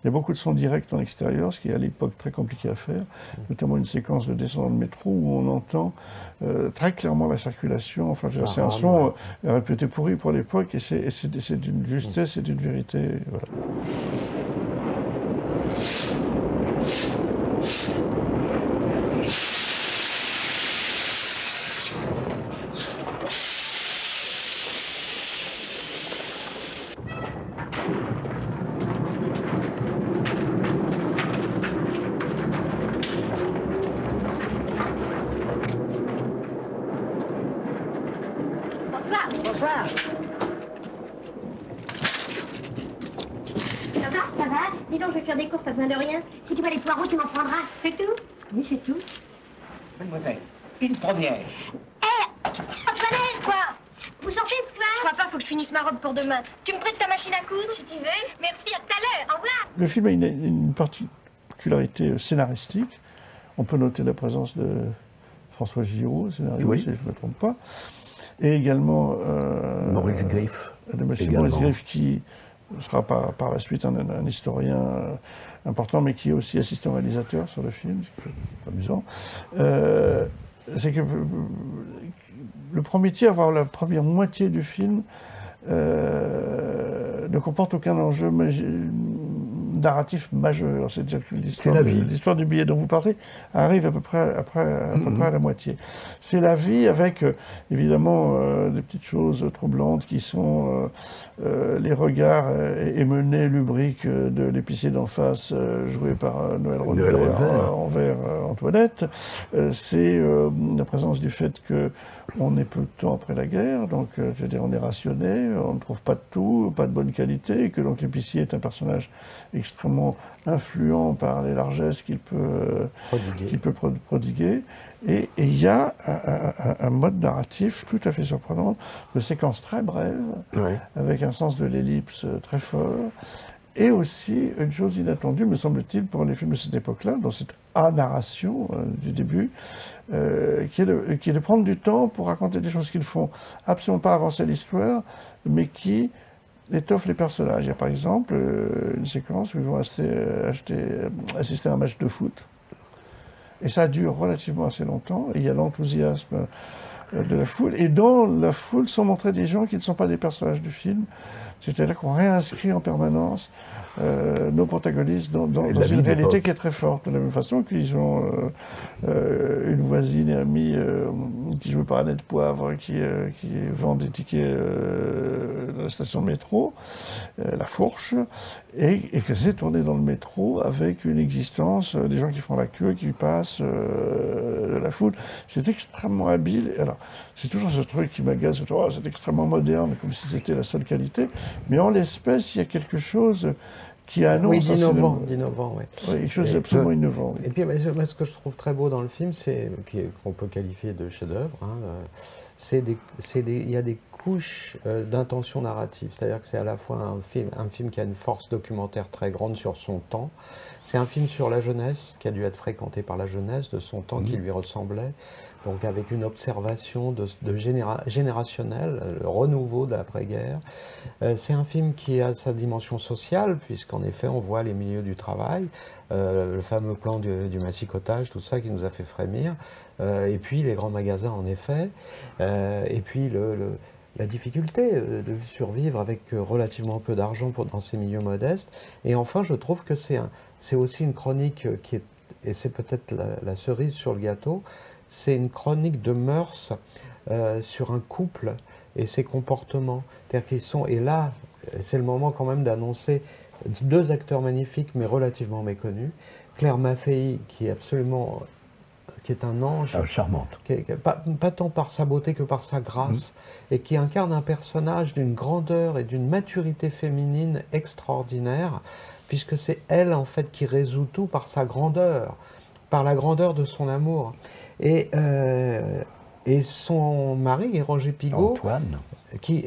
y a beaucoup de sons directs en extérieur, ce qui est à l'époque très compliqué à faire, notamment une séquence de descente dans le métro où on entend très clairement la circulation. Enfin, c'est un son réputé pourri pour l'époque, et c'est d'une justesse et d'une vérité. Voilà. Le film a une particularité scénaristique. On peut noter la présence de François Giraud, scénariste, oui, si je ne me trompe pas, et également Maurice Griffe. De monsieur Maurice Griffe, qui sera par la suite un historien important, mais qui est aussi assistant réalisateur sur le film, c'est amusant. C'est que le premier tiers, voire la première moitié du film, ne comporte aucun enjeu narratif majeur, c'est-à-dire que l'histoire du billet dont vous parlez arrive à peu près, à la moitié. C'est la vie avec, évidemment, des petites choses troublantes qui sont les regards émenés, lubriques de l'épicier d'en face, joué par Noël Rodin envers Antoinette. C'est la présence du fait qu'on est peu de temps après la guerre, donc c'est-à-dire on est rationné, on ne trouve pas de tout, pas de bonne qualité, et que donc l'épicier est un personnage extrêmement influent par les largesses qu'il peut prodiguer. Et il y a un mode narratif tout à fait surprenant, de séquences très brèves, oui, avec un sens de l'ellipse très fort, et aussi une chose inattendue, me semble-t-il, pour les films de cette époque-là, dans cette narration du début, qui est de prendre du temps pour raconter des choses qui ne font absolument pas avancer l'histoire, mais qui étoffe les personnages. Il y a par exemple une séquence où ils vont assister à un match de foot. Et ça dure relativement assez longtemps. Et il y a l'enthousiasme de la foule. Et dans la foule sont montrés des gens qui ne sont pas des personnages du film. C'est-à-dire qu'on réinscrit en permanence nos protagonistes dans une réalité qui est très forte. De la même façon qu'ils ont une voisine et amie qui joue par Annette Poivre, qui vend des tickets dans la station de métro, La Fourche, et que c'est tourné dans le métro avec une existence des gens qui font la queue, qui passent de la foule. C'est extrêmement habile. Alors, c'est toujours ce truc qui m'agace, oh, c'est extrêmement moderne, comme si c'était la seule qualité. Mais en l'espèce, il y a quelque chose qui annonce... Oui, d'innovant, oui. Oui, quelque chose d'absolument innovant. Oui. Et puis, moi, ce que je trouve très beau dans le film, c'est qu'on peut qualifier de chef-d'œuvre, hein, il y a des couches d'intention narrative. C'est-à-dire que c'est à la fois un film qui a une force documentaire très grande sur son temps. C'est un film sur la jeunesse, qui a dû être fréquenté par la jeunesse, de son temps qui lui ressemblait. Donc avec une observation générationnelle, le renouveau de l'après-guerre. C'est un film qui a sa dimension sociale, puisqu'en effet on voit les milieux du travail, le fameux plan du massicotage, tout ça qui nous a fait frémir, et puis les grands magasins en effet, et puis la difficulté de survivre avec relativement peu d'argent dans ces milieux modestes. Et enfin je trouve que c'est aussi une chronique qui est, et c'est peut-être la cerise sur le gâteau, c'est une chronique de mœurs sur un couple et ses comportements. C'est-à-dire qu'ils sont, et là, c'est le moment quand même d'annoncer deux acteurs magnifiques mais relativement méconnus, Claire Maffei, qui est absolument, qui est un ange. Charmante. Qui est, pas tant par sa beauté que par sa grâce, et qui incarne un personnage d'une grandeur et d'une maturité féminine extraordinaire, puisque c'est elle, en fait, qui résout tout par sa grandeur, par la grandeur de son amour. Et son mari est Roger Pigault. Antoine.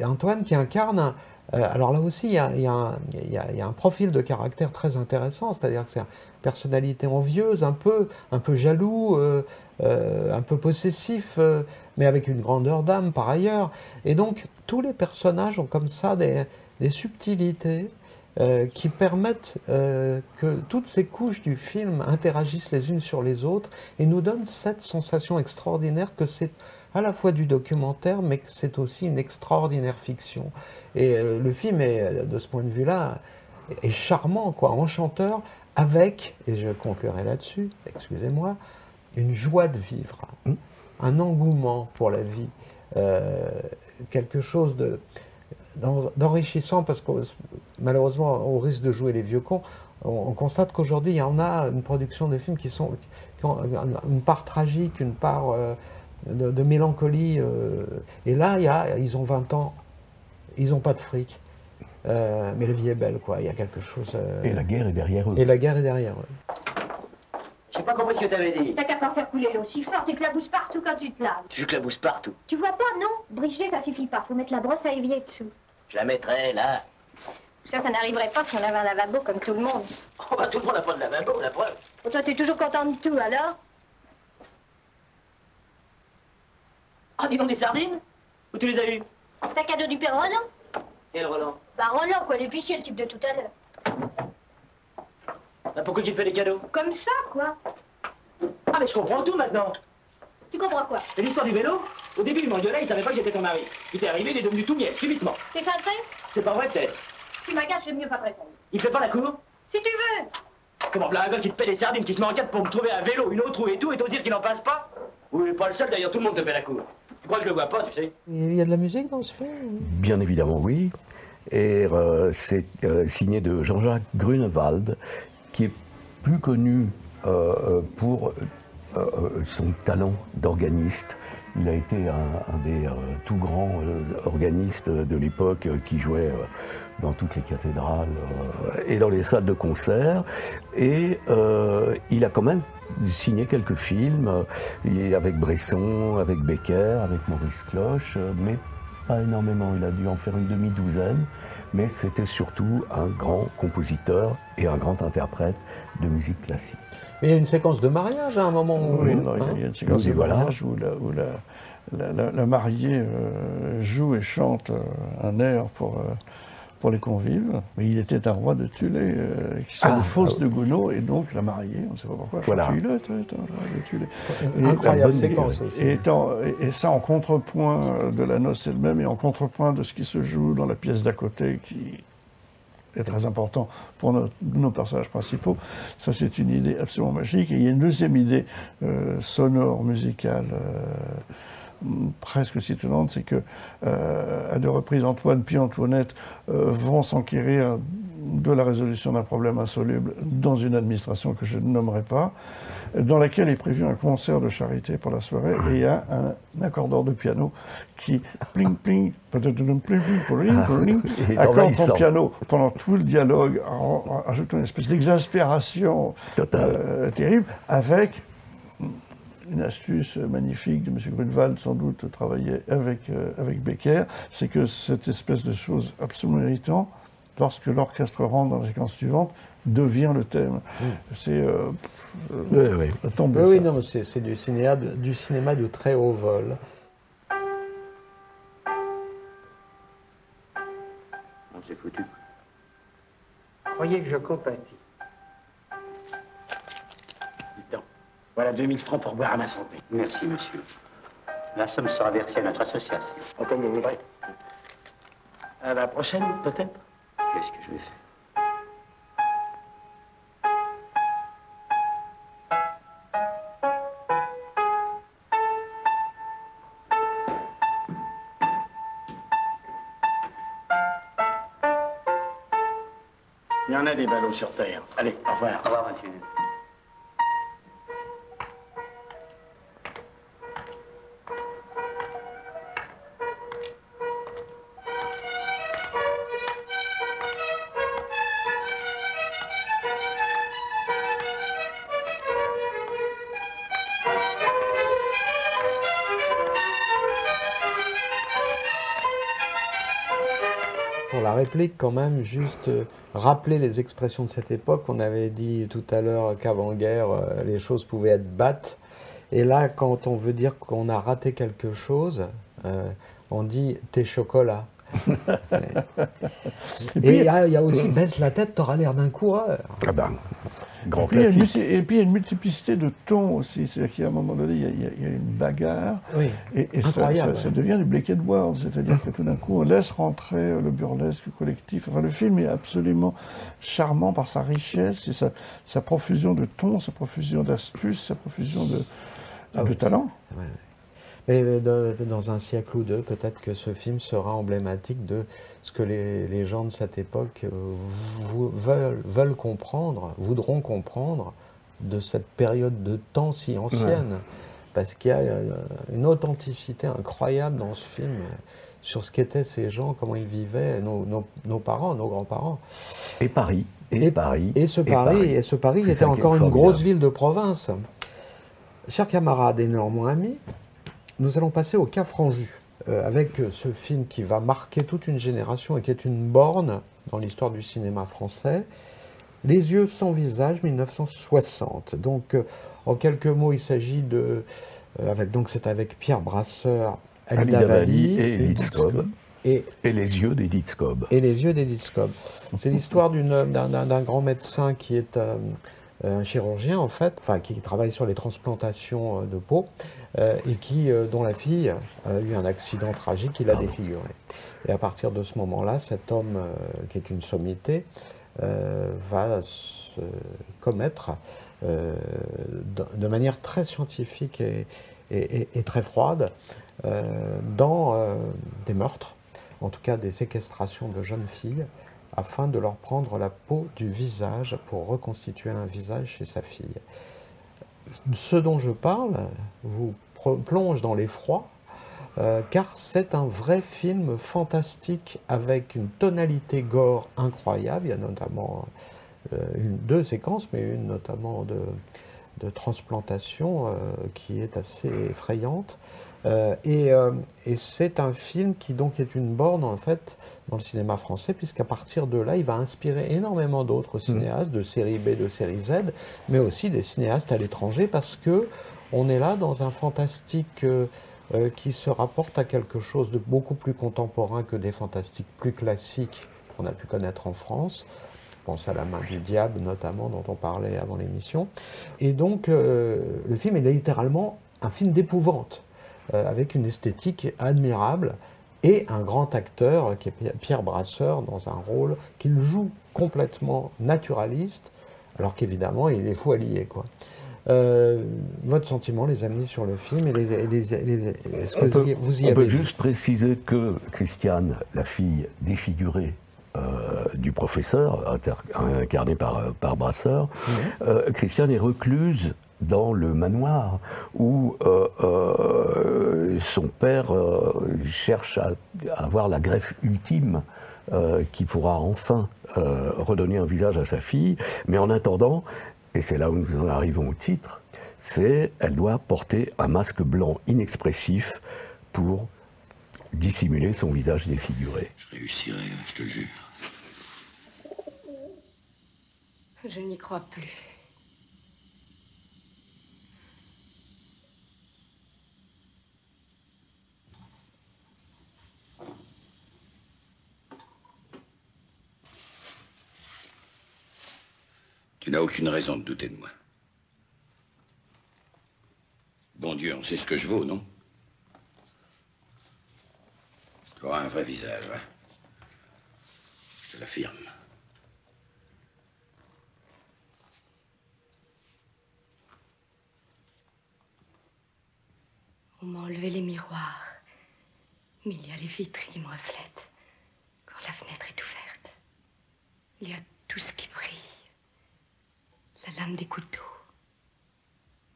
Antoine qui incarne... alors là aussi, il y a un profil de caractère très intéressant, c'est-à-dire que c'est une personnalité envieuse, un peu jaloux, un peu possessif, mais avec une grandeur d'âme par ailleurs. Et donc, tous les personnages ont comme ça des subtilités qui permettent que toutes ces couches du film interagissent les unes sur les autres et nous donnent cette sensation extraordinaire que c'est à la fois du documentaire, mais c'est aussi une extraordinaire fiction. Et le film, est, de ce point de vue-là, est charmant, quoi, enchanteur, avec, et je conclurai là-dessus, excusez-moi, une joie de vivre, un engouement pour la vie, quelque chose d'enrichissant, parce que malheureusement, au risque de jouer les vieux cons, on constate qu'aujourd'hui, il y en a une production de films qui ont une part tragique, une part... De mélancolie, et là ils ont 20 ans, ils n'ont pas de fric, mais la vie est belle, quoi, il y a quelque chose... Et la guerre est derrière eux. Et la guerre est derrière eux. J'ai pas compris ce que t'avais dit. T'as qu'à pas faire couler l'eau si fort, tu clabousses partout quand tu te laves. Je clabousse partout. Tu vois pas, non? Brigitte, ça suffit pas, faut mettre la brosse à évier dessous. Je la mettrais là. Ça n'arriverait pas si on avait un lavabo comme tout le monde. Oh bah tout le monde n'a pas de lavabo, la preuve. Oh, toi t'es toujours content de tout, alors? Ah, dis donc, des sardines? Où tu les as eues? T'as cadeau du père Roland? Quel Roland? Bah Roland, quoi, l'épicier, le type de tout à l'heure. Bah, pourquoi tu fais des cadeaux? Comme ça, quoi. Ah, mais je comprends tout, maintenant. Tu comprends quoi? C'est l'histoire du vélo. Au début, il m'engueulait, il savait pas que j'étais ton mari. Il t'est arrivé, il est devenu tout miel, subitement. T'es cintré? C'est pas vrai, peut-être. Tu m'agaces, je vais mieux pas te répondre. Il fait pas la cour? Si tu veux. Comment, là, un gars qui te paie des sardines, qui se met en quatre pour me trouver un vélo, une autre roue et tout, et t'oses dire qu'il n'en passe pas? Oui, pas le seul, d'ailleurs, tout le monde te fait la cour. Tu crois que je le vois pas, tu sais? Il y a de la musique dans ce film? Bien évidemment, oui. Et c'est signé de Jean-Jacques Grünewald, qui est plus connu pour son talent d'organiste. Il a été un des tout grands organistes de l'époque qui jouait dans toutes les cathédrales et dans les salles de concert. Et il a quand même signé quelques films avec Bresson, avec Becker, avec Maurice Cloche, mais pas énormément. Il a dû en faire une demi-douzaine, mais c'était surtout un grand compositeur et un grand interprète de musique classique. Mais il y a une séquence de mariage à un moment où... Oui, non, il y a une séquence de mariage où la mariée joue et chante un air pour les convives. Mais il était un roi de Tulé, qui c'est une fausse de Gounod, et donc la mariée, on ne sait pas pourquoi, voilà. Tulé, un roi de Tulé. Incroyable séquence aussi. Et ça en contrepoint de la noce elle-même, et en contrepoint de ce qui se joue dans la pièce d'à côté, qui... est très important pour nos personnages principaux. Ça, c'est une idée absolument magique. Et il y a une deuxième idée sonore, musicale, presque situante, c'est que à deux reprises, Antoine puis Antoinette vont s'enquérir de la résolution d'un problème insoluble dans une administration que je ne nommerai pas, dans laquelle est prévu un concert de charité pour la soirée, et il y a un accordeur de piano qui pling pling accorde son piano pendant tout le dialogue, ajoute une espèce d'exaspération terrible, avec une astuce magnifique de M. Grünewald, sans doute travaillé avec Becker, c'est que cette espèce de chose absolument irritante, lorsque l'orchestre rentre dans la séquence suivante, devient le thème. C'est oui. Tombe. Oui, ça. Non, c'est du cinéma de très haut vol. On s'est foutu. Croyez que je compatis. Putain. Voilà 2000 francs pour boire à ma santé. Merci, monsieur. La somme sera versée à notre association. Attends, vous voudrez. À la prochaine, peut-être. Qu'est-ce que je vais faire? Il y en a des ballots sur Terre. Allez, au revoir. Au revoir, monsieur. pour la réplique quand même, juste rappeler les expressions de cette époque. On avait dit tout à l'heure qu'avant-guerre, les choses pouvaient être battes. Et là, quand on veut dire qu'on a raté quelque chose, on dit « t'es chocolat ». Et il y a aussi « baisse la tête, t'auras l'air d'un coureur ». Ah ben, grand classique. Et puis il y a une multiplicité de tons aussi, c'est-à-dire qu'à un moment donné, il y a une bagarre, oui, et ça devient du Blackened World, c'est-à-dire que tout d'un coup, on laisse rentrer le burlesque collectif. Enfin, le film est absolument charmant par sa richesse, et sa profusion de tons, sa profusion d'astuces, sa profusion de talent. Ouais. Mais dans un siècle ou deux, peut-être que ce film sera emblématique de ce que les gens de cette époque veulent comprendre, voudront comprendre de cette période de temps si ancienne. Ouais. Parce qu'il y a une authenticité incroyable dans ce film sur ce qu'étaient ces gens, comment ils vivaient, nos parents, nos grands-parents. Et Paris. Et ce Paris était encore une grosse ville de province. Chers camarades et néanmoins amis, nous allons passer au cas Franju, avec ce film qui va marquer toute une génération et qui est une borne dans l'histoire du cinéma français, Les Yeux sans visage, 1960. Donc, en quelques mots, il s'agit de... c'est avec Pierre Brasseur, Alida Valli et Edith Scob. Et les yeux d'Edith Scob. C'est l'histoire d'un grand médecin qui est un chirurgien, en fait, enfin, qui travaille sur les transplantations de peau, et dont la fille a eu un accident tragique qui l'a défiguré. Et à partir de ce moment-là, cet homme, qui est une sommité, va se commettre de manière très scientifique et très froide dans des meurtres, en tout cas des séquestrations de jeunes filles, afin de leur prendre la peau du visage pour reconstituer un visage chez sa fille. Ce dont je parle vous plonge dans l'effroi, car c'est un vrai film fantastique avec une tonalité gore incroyable. Il y a notamment deux séquences, mais une notamment de transplantation qui est assez effrayante. Et c'est un film qui donc est une borne en fait dans le cinéma français, puisqu'à partir de là il va inspirer énormément d'autres cinéastes de série B, de série Z, mais aussi des cinéastes à l'étranger, parce que on est là dans un fantastique qui se rapporte à quelque chose de beaucoup plus contemporain que des fantastiques plus classiques qu'on a pu connaître en France. Je pense à La Main du Diable notamment, dont on parlait avant l'émission. Et donc le film est littéralement un film d'épouvante, avec une esthétique admirable et un grand acteur qui est Pierre Brasseur dans un rôle qu'il joue complètement naturaliste, alors qu'évidemment il est fou allié, quoi. Votre sentiment, les amis, sur le film et est-ce que vous y avez... On peut juste préciser que Christiane, la fille défigurée du professeur, incarnée par Brasseur, Christiane est recluse dans le manoir où son père cherche à avoir la greffe ultime qui pourra enfin redonner un visage à sa fille. Mais en attendant, et c'est là où nous en arrivons au titre, elle doit porter un masque blanc inexpressif pour dissimuler son visage défiguré. Je réussirai, je te jure. Je n'y crois plus. Tu n'as aucune raison de douter de moi. Bon Dieu, on sait ce que je vaux, non? Tu auras un vrai visage, hein? Je te l'affirme. On m'a enlevé les miroirs, mais il y a les vitres qui me reflètent quand la fenêtre est ouverte. Il y a tout ce qui brille. La lame des couteaux,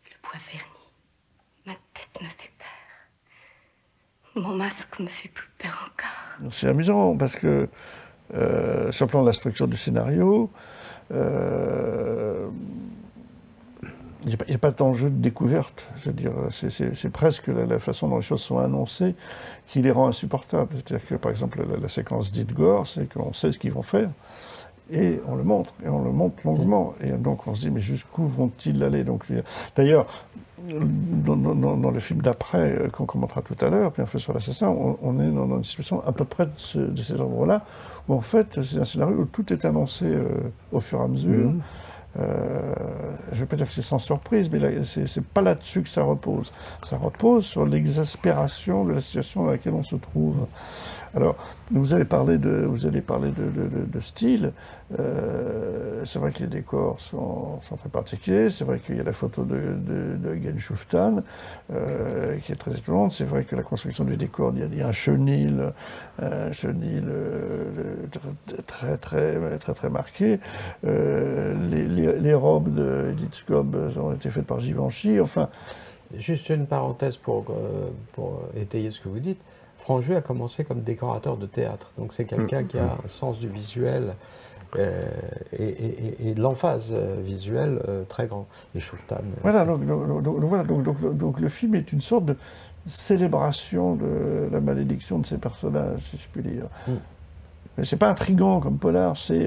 le bois verni, ma tête me fait peur, mon masque me fait plus peur encore. C'est amusant parce que, sur le plan de la structure du scénario, il n'y a pas tant de jeu de découverte. C'est-à-dire, c'est presque la façon dont les choses sont annoncées qui les rend insupportables. C'est-à-dire que, par exemple, la séquence dite gore, c'est qu'on sait ce qu'ils vont faire, et on le montre, longuement. Et donc, on se dit, mais jusqu'où vont-ils aller? D'ailleurs, dans le film d'après, qu'on commentera tout à l'heure, Bienfait sur l'assassin, on est dans une situation à peu près de ces endroits-là, où en fait, c'est un scénario où tout est annoncé au fur et à mesure. Je ne vais pas dire que c'est sans surprise, mais ce n'est pas là-dessus que ça repose. Ça repose sur l'exaspération de la situation dans laquelle on se trouve. Alors, vous avez parlé de style. C'est vrai que les décors sont très particuliers. C'est vrai qu'il y a la photo de Eugen Schüfftan, qui est très étonnante. C'est vrai que la construction du décor, il y a un chenil très marqué. Les robes d'Edith Scob ont été faites par Givenchy. Enfin, juste une parenthèse pour étayer ce que vous dites. Franju a commencé comme décorateur de théâtre, donc c'est quelqu'un qui a un sens du visuel et de l'emphase visuelle très grand. Et Schüfftan. Voilà, donc le film est une sorte de célébration de la malédiction de ces personnages, si je puis dire. Mais c'est pas intrigant comme polar, c'est...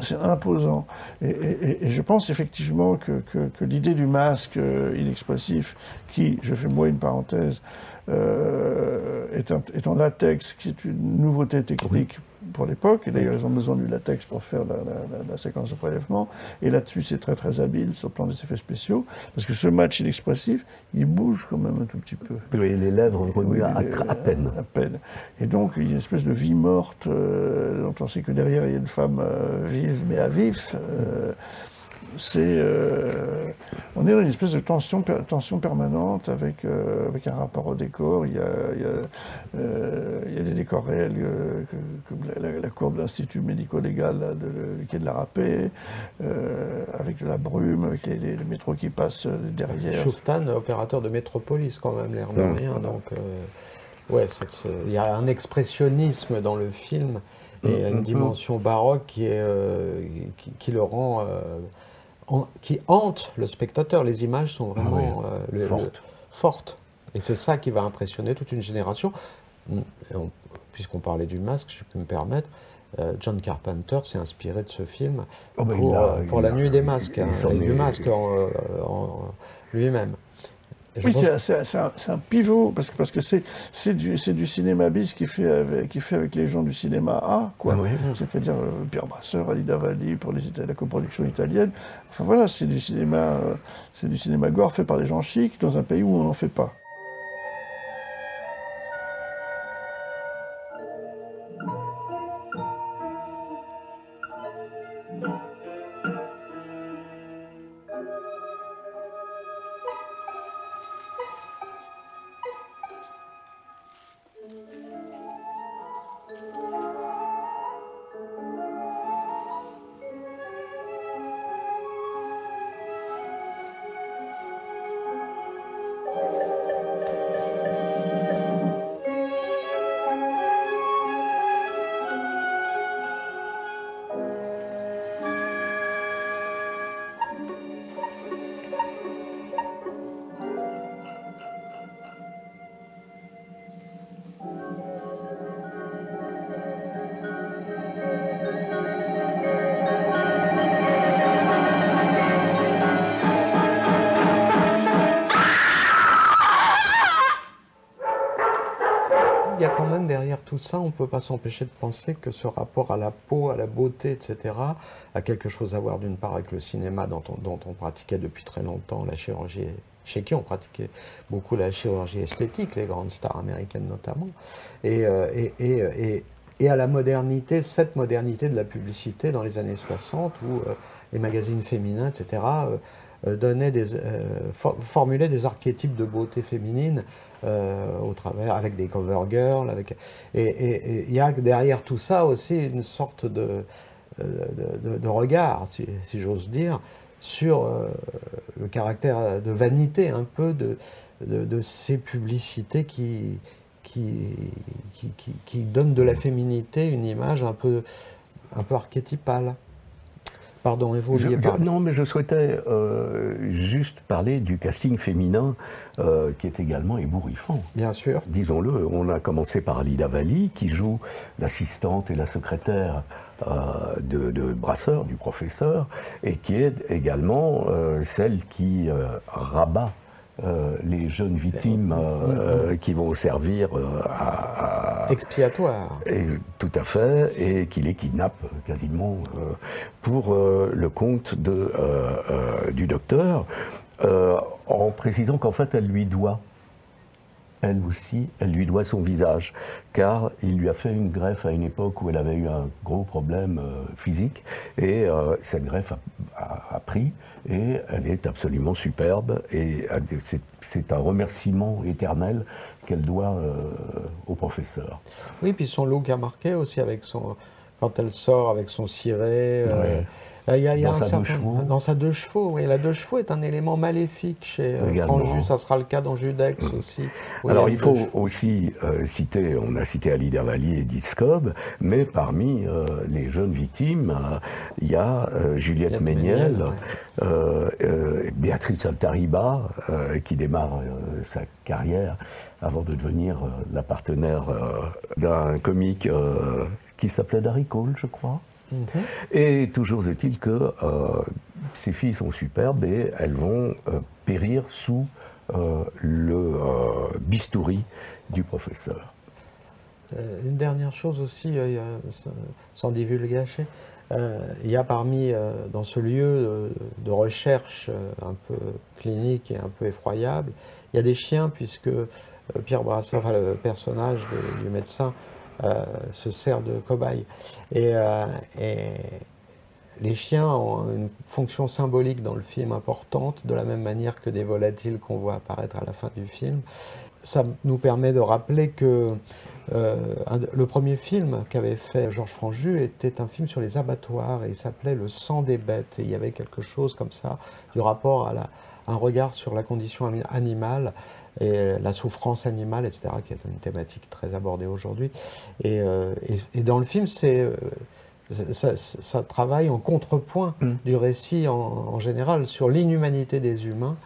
C'est imposant. Et je pense effectivement que l'idée du masque inexpressif, qui, je fais moi une parenthèse, est en latex, qui est une nouveauté technique pour l'époque. Et d'ailleurs, ils ont besoin du latex pour faire la séquence de prélèvement. Et là-dessus, c'est très très habile sur le plan des effets spéciaux, parce que ce match inexpressif, il bouge quand même un tout petit peu. Oui, les lèvres remuent à peine. Et donc, il y a une espèce de vie morte, dont on sait que derrière, il y a une femme vive, mais à vif. On est dans une espèce de tension permanente avec un rapport au décor. Il y a des décors réels, comme la cour de l'Institut médico-légal qui est de la Rapée, avec de la brume, avec le métro qui passe derrière. Schüfftan, opérateur de Métropolis quand même, l'air de rien. Il y a un expressionnisme dans le film et une dimension baroque qui le rend... qui hante le spectateur. Les images sont vraiment fortes. Et c'est ça qui va impressionner toute une génération. Puisqu'on parlais du masque, je peux me permettre, John Carpenter s'est inspiré de ce film pour La Nuit des Masques, du masque en lui-même. Oui, c'est un pivot, parce que c'est du cinéma bis qui fait avec les gens du cinéma A, quoi. C'est-à-dire Pierre Brasseur, Alida Valli pour la coproduction italienne. Enfin voilà, c'est du cinéma gore fait par des gens chics dans un pays où on n'en fait pas. Ça, on ne peut pas s'empêcher de penser que ce rapport à la peau, à la beauté, etc., a quelque chose à voir d'une part avec le cinéma dont on pratiquait depuis très longtemps la chirurgie, chez qui on pratiquait beaucoup la chirurgie esthétique, les grandes stars américaines notamment, et à la modernité, cette modernité de la publicité dans les années 60 où les magazines féminins, etc., formuler des archétypes de beauté féminine au travers, avec des cover girls. Et il y a derrière tout ça aussi une sorte de regard, si j'ose dire, sur le caractère de vanité un peu de ces publicités qui donnent de la féminité une image un peu archétypale. Pardon, et vous vouliez parler. Non, mais je souhaitais juste parler du casting féminin qui est également ébouriffant. Bien sûr. Disons-le, on a commencé par Alida Valli, qui joue l'assistante et la secrétaire de Brasseur, du professeur, et qui est également celle qui rabat les jeunes victimes qui vont servir à... Expiatoire. Et, tout à fait, et qui les kidnappe quasiment pour le compte de, du docteur, en précisant qu'en fait elle lui doit, elle aussi, elle lui doit son visage, car il lui a fait une greffe à une époque où elle avait eu un gros problème physique, et cette greffe a pris, et elle est absolument superbe, et c'est un remerciement éternel qu'elle doit au professeur. Oui, puis son look a marqué aussi, avec son, quand elle sort avec son ciré, dans sa deux chevaux, oui. La deux chevaux est un élément maléfique chez Franju, ça sera le cas dans Judex aussi. Alors il faut aussi citer, on a cité Alida Valli et Edith Scob, mais parmi les jeunes victimes, il y a Juliette Méniel, Béatrice Altariba, qui démarre sa carrière avant de devenir la partenaire d'un comique qui s'appelait Darry Cole, je crois. Et toujours est-il que ces filles sont superbes et elles vont périr sous le bistouri du professeur. Une dernière chose aussi, sans divulgacher, il y a parmi, dans ce lieu de recherche un peu clinique et un peu effroyable, il y a des chiens, puisque Pierre Brasseur, enfin, le personnage du médecin, se sert de cobaye. Et les chiens ont une fonction symbolique dans le film importante, de la même manière que des volatiles qu'on voit apparaître à la fin du film. Ça nous permet de rappeler que le premier film qu'avait fait Georges Franju était un film sur les abattoirs, et il s'appelait « Le sang des bêtes ». Et il y avait quelque chose comme ça, du rapport à un regard sur la condition animale, et la souffrance animale, etc., qui est une thématique très abordée aujourd'hui. Et dans le film, ça travaille en contrepoint du récit en général sur l'inhumanité des humains.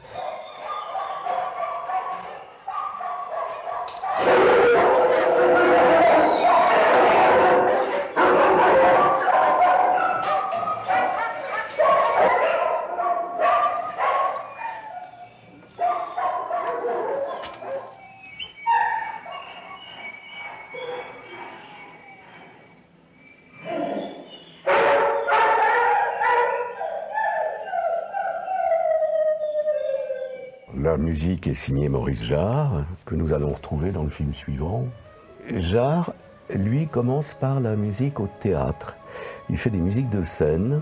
La musique est signée Maurice Jarre, que nous allons retrouver dans le film suivant. Jarre, lui, commence par la musique au théâtre. Il fait des musiques de scène,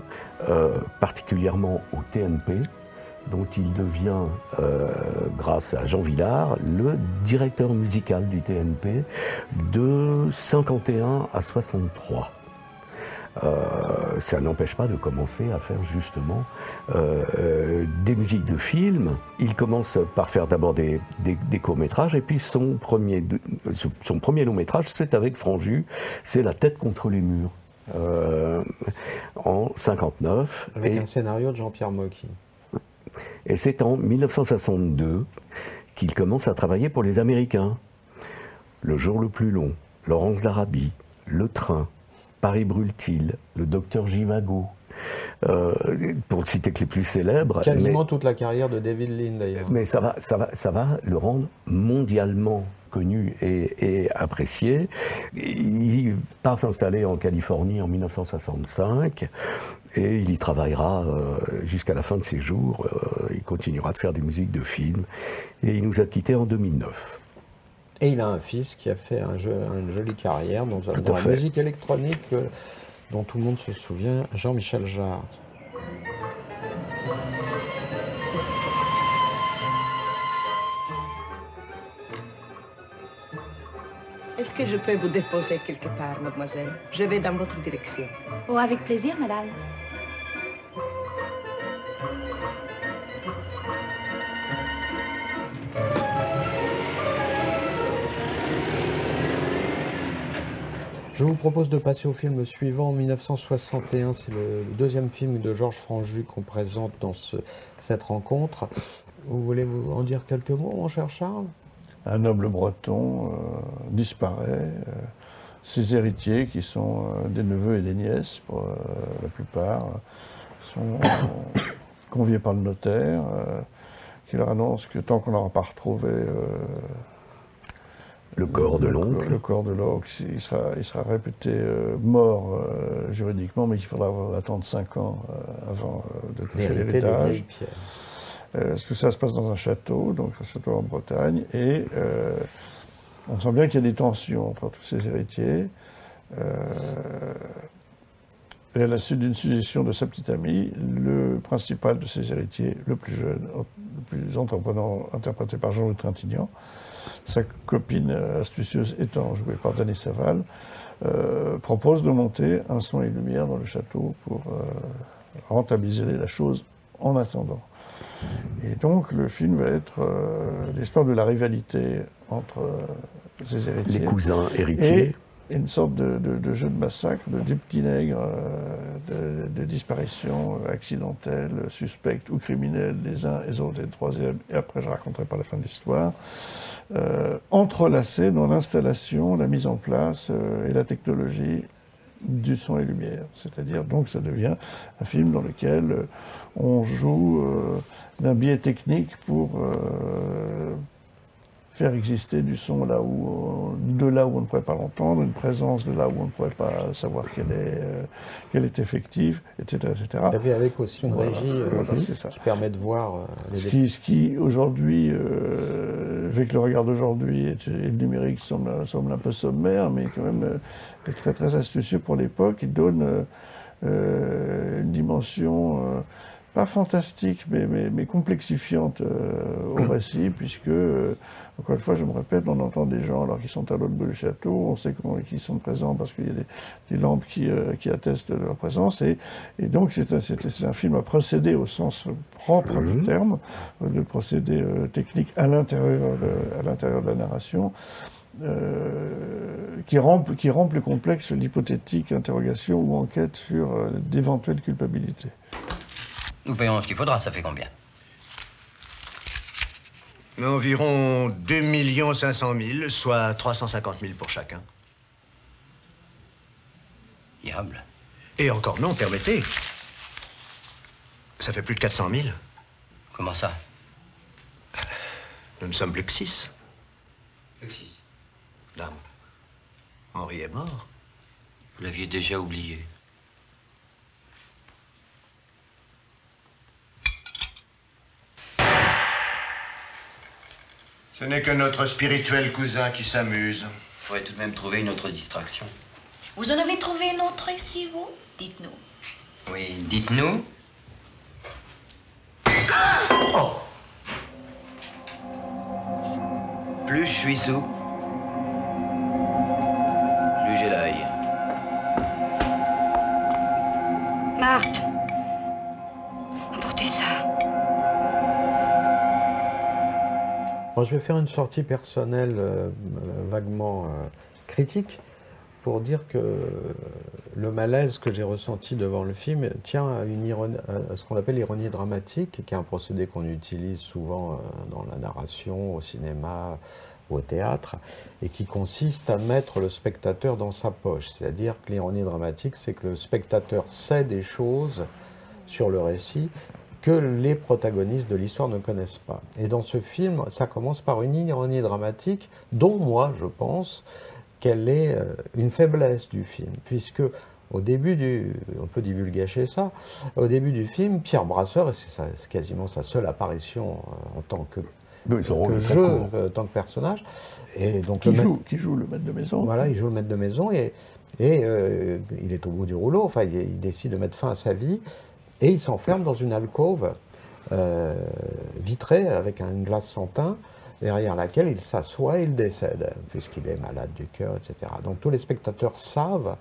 particulièrement au TNP, dont il devient, grâce à Jean Villard, le directeur musical du TNP de 51 à 63. Ça n'empêche pas de commencer à faire justement des musiques de films. Il commence par faire d'abord des courts-métrages, et puis son premier long-métrage, c'est avec Franju, c'est « La tête contre les murs » en 59. Avec un scénario de Jean-Pierre Mocky. Et c'est en 1962 qu'il commence à travailler pour les Américains. « Le jour le plus long », « Laurence d'Arabie », « Le train », Paris brûle-t-il, le docteur Givago, pour ne citer que les plus célèbres. Quasiment toute la carrière de David Lean d'ailleurs. Mais ça va le rendre mondialement connu et apprécié. Il part s'installer en Californie en 1965 et il y travaillera jusqu'à la fin de ses jours. Il continuera de faire des musiques de films et il nous a quittés en 2009. Et il a un fils qui a fait une jolie carrière dans la musique électronique dont tout le monde se souvient, Jean-Michel Jarre. Est-ce que je peux vous déposer quelque part, mademoiselle? Je vais dans votre direction. Oh, avec plaisir, madame. Je vous propose de passer au film suivant, 1961, c'est le deuxième film de Georges Franju qu'on présente dans cette rencontre. Vous voulez vous en dire quelques mots, mon cher Charles? Un noble breton disparaît, ses héritiers qui sont des neveux et des nièces pour la plupart, sont conviés par le notaire qui leur annonce que tant qu'on n'aura pas retrouvé le corps de l'oncle, il sera réputé mort juridiquement, mais qu'il faudra attendre 5 ans avant de toucher l'héritage. Tout ça se passe dans un château, donc un château en Bretagne, et on sent bien qu'il y a des tensions entre tous ces héritiers. Et à la suite d'une suggestion de sa petite amie, le principal de ses héritiers, le plus jeune, le plus entreprenant, interprété par Jean-Louis Trintignant, sa copine astucieuse étant jouée par Dany Saval, propose de monter un son et lumière dans le château pour rentabiliser la chose en attendant. Et donc le film va être l'histoire de la rivalité entre ces héritiers. Les cousins héritiers. Et une sorte de jeu de massacre, de petits nègres, de disparitions accidentelles, suspectes ou criminelles des uns, des autres et des troisièmes, et après je raconterai par la fin de l'histoire, entrelacés dans l'installation, la mise en place et la technologie du son et lumière. C'est-à-dire, donc, ça devient un film dans lequel on joue d'un biais technique pour faire exister du son là où, de là où on ne pourrait pas l'entendre, une présence de là où on ne pourrait pas savoir qu'elle est effective, etc. etc. Et avec aussi une régie qui permet de voir... ce qui aujourd'hui, avec le regard d'aujourd'hui, et le numérique semble un peu sommaire, mais quand même est très très astucieux pour l'époque. Il donne une dimension... pas fantastique, mais complexifiante au récit, puisque, encore une fois, je me répète, on entend des gens alors qu'ils sont à l'autre bout du château, on sait qu'ils sont présents parce qu'il y a des lampes qui attestent de leur présence, et donc c'est un film à procéder au sens propre du terme, de procédé technique à l'intérieur de la narration, qui rend plus complexe l'hypothétique interrogation ou enquête sur d'éventuelles culpabilités. Nous payons ce qu'il faudra, ça fait combien? Environ 2 500 000, soit 350 000 pour chacun. Diable. Et encore non, permettez. Ça fait plus de 400 000. Comment ça? Nous ne sommes plus que 6. Plus que 6. Dame, Henri est mort. Vous l'aviez déjà oublié. Ce n'est que notre spirituel cousin qui s'amuse. Il faudrait tout de même trouver une autre distraction. Vous en avez trouvé une autre ici, vous? Dites-nous. Oui, dites-nous. Ah oh. Plus je suis sous, plus j'ai l'œil. Marthe, apportez ça. Alors, je vais faire une sortie personnelle vaguement critique pour dire que le malaise que j'ai ressenti devant le film tient à, à ce qu'on appelle l'ironie dramatique, qui est un procédé qu'on utilise souvent dans la narration, au cinéma, au théâtre, et qui consiste à mettre le spectateur dans sa poche. C'est-à-dire que l'ironie dramatique, c'est que le spectateur sait des choses sur le récit que les protagonistes de l'histoire ne connaissent pas. Et dans ce film, ça commence par une ironie dramatique dont moi, je pense, qu'elle est une faiblesse du film, puisque au début du... on peut divulgacher ça. Au début du film, Pierre Brasseur, et c'est quasiment sa seule apparition en tant que... tant que personnage. Et donc qui joue le maître de maison. Voilà, il joue le maître de maison, et il est au bout du rouleau, enfin il décide de mettre fin à sa vie. Et il s'enferme dans une alcôve vitrée avec une glace sans teint, derrière laquelle il s'assoit et il décède, puisqu'il est malade du cœur, etc. Donc tous les spectateurs savent,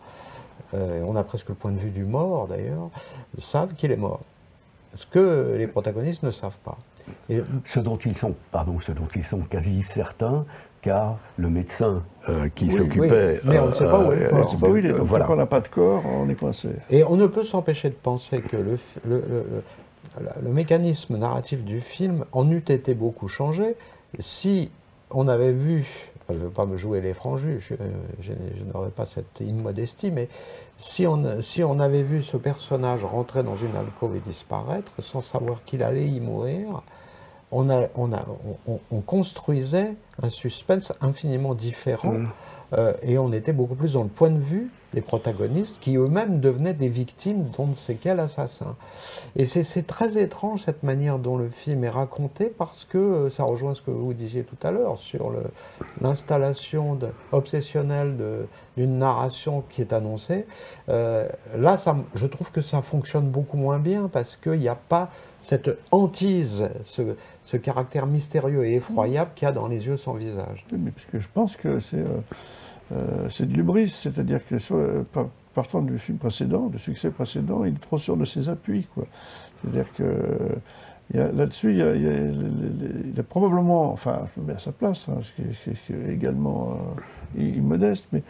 on a presque le point de vue du mort d'ailleurs, savent qu'il est mort. Ce que les protagonistes ne savent pas. Et... ce dont ils sont quasi certains, car le médecin qui s'occupait... Mais on ne sait pas où est le corps. Voilà. Quand on n'a pas de corps, on est coincé. Et on ne peut s'empêcher de penser que le mécanisme narratif du film en eût été beaucoup changé si on avait vu... Enfin, je ne veux pas me jouer les Franju, je n'aurais pas cette immodestie, mais si on avait vu ce personnage rentrer dans une alcôve et disparaître, sans savoir qu'il allait y mourir, on construisait un suspense infiniment différent, et on était beaucoup plus dans le point de vue des protagonistes qui eux-mêmes devenaient des victimes d'on ne sait quel assassin. Et c'est très étrange cette manière dont le film est raconté, parce que ça rejoint ce que vous disiez tout à l'heure sur l'installation obsessionnelle d'une narration qui est annoncée. Là, je trouve que ça fonctionne beaucoup moins bien, parce qu'il n'y a pas cette hantise, ce caractère mystérieux et effroyable qu'il y a dans Les Yeux sans visage. Mais parce que je pense que c'est de l'hubris, c'est-à-dire que partant du film précédent, du succès précédent, il est trop sûr de ses appuis, quoi. C'est-à-dire que là-dessus, il y a probablement, enfin, je mets à sa place, hein, ce qui est également immodeste, mais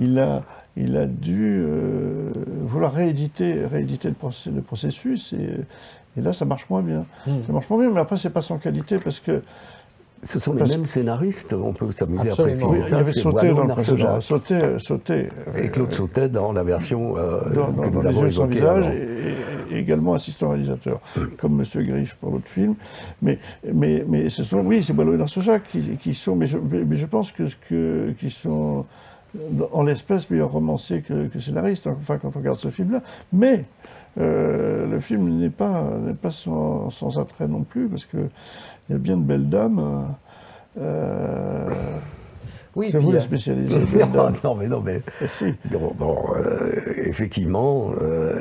il a dû vouloir rééditer le processus, et là, ça marche moins bien. Ça marche moins bien, mais après, c'est pas sans qualité, parce que ce sont les mêmes scénaristes, on peut s'amuser à préciser ça. Il avait sauté dans le précédent, et Claude sautait dans la version que nous avons évoquée avant. Et également assistant réalisateur, comme M. Griffe pour l'autre film. Mais ce sont, oui, c'est Boileau et Narcejac qui sont, mais je pense qu'ils sont en l'espèce meilleurs romanciers que scénaristes, enfin, quand on regarde ce film-là. Mais le film n'est pas sans attrait non plus, parce que il y a bien de belles dames. Oui, c'est vous les spécialistes. Non, mais. Si. Effectivement,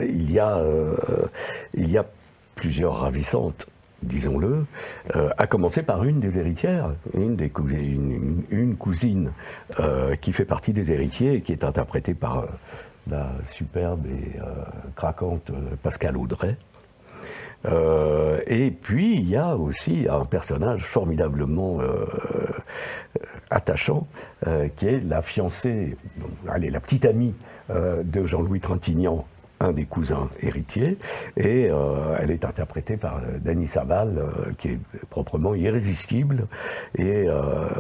il y a plusieurs ravissantes, disons-le, à commencer par une des héritières, une cousine qui fait partie des héritiers et qui est interprétée par la superbe et craquante Pascale Audrey. Et puis il y a aussi un personnage formidablement attachant, qui est la fiancée, la petite amie de Jean-Louis Trintignant, un des cousins héritiers, et elle est interprétée par Dany Saval, qui est proprement irrésistible, et là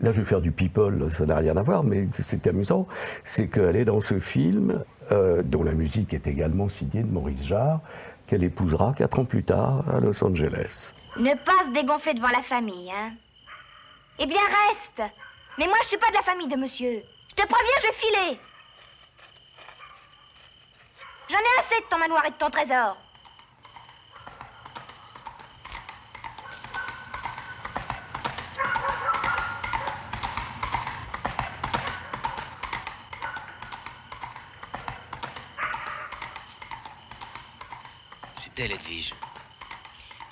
je vais faire du people, ça n'a rien à voir, mais c'est amusant, c'est qu'elle est dans ce film, dont la musique est également signée de Maurice Jarre, qu'elle épousera 4 ans plus tard à Los Angeles. Ne pas se dégonfler devant la famille, hein. Eh bien, reste. Mais moi, je suis pas de la famille de monsieur. Je te préviens, je vais filer. J'en ai assez de ton manoir et de ton trésor. Elle, Edwige.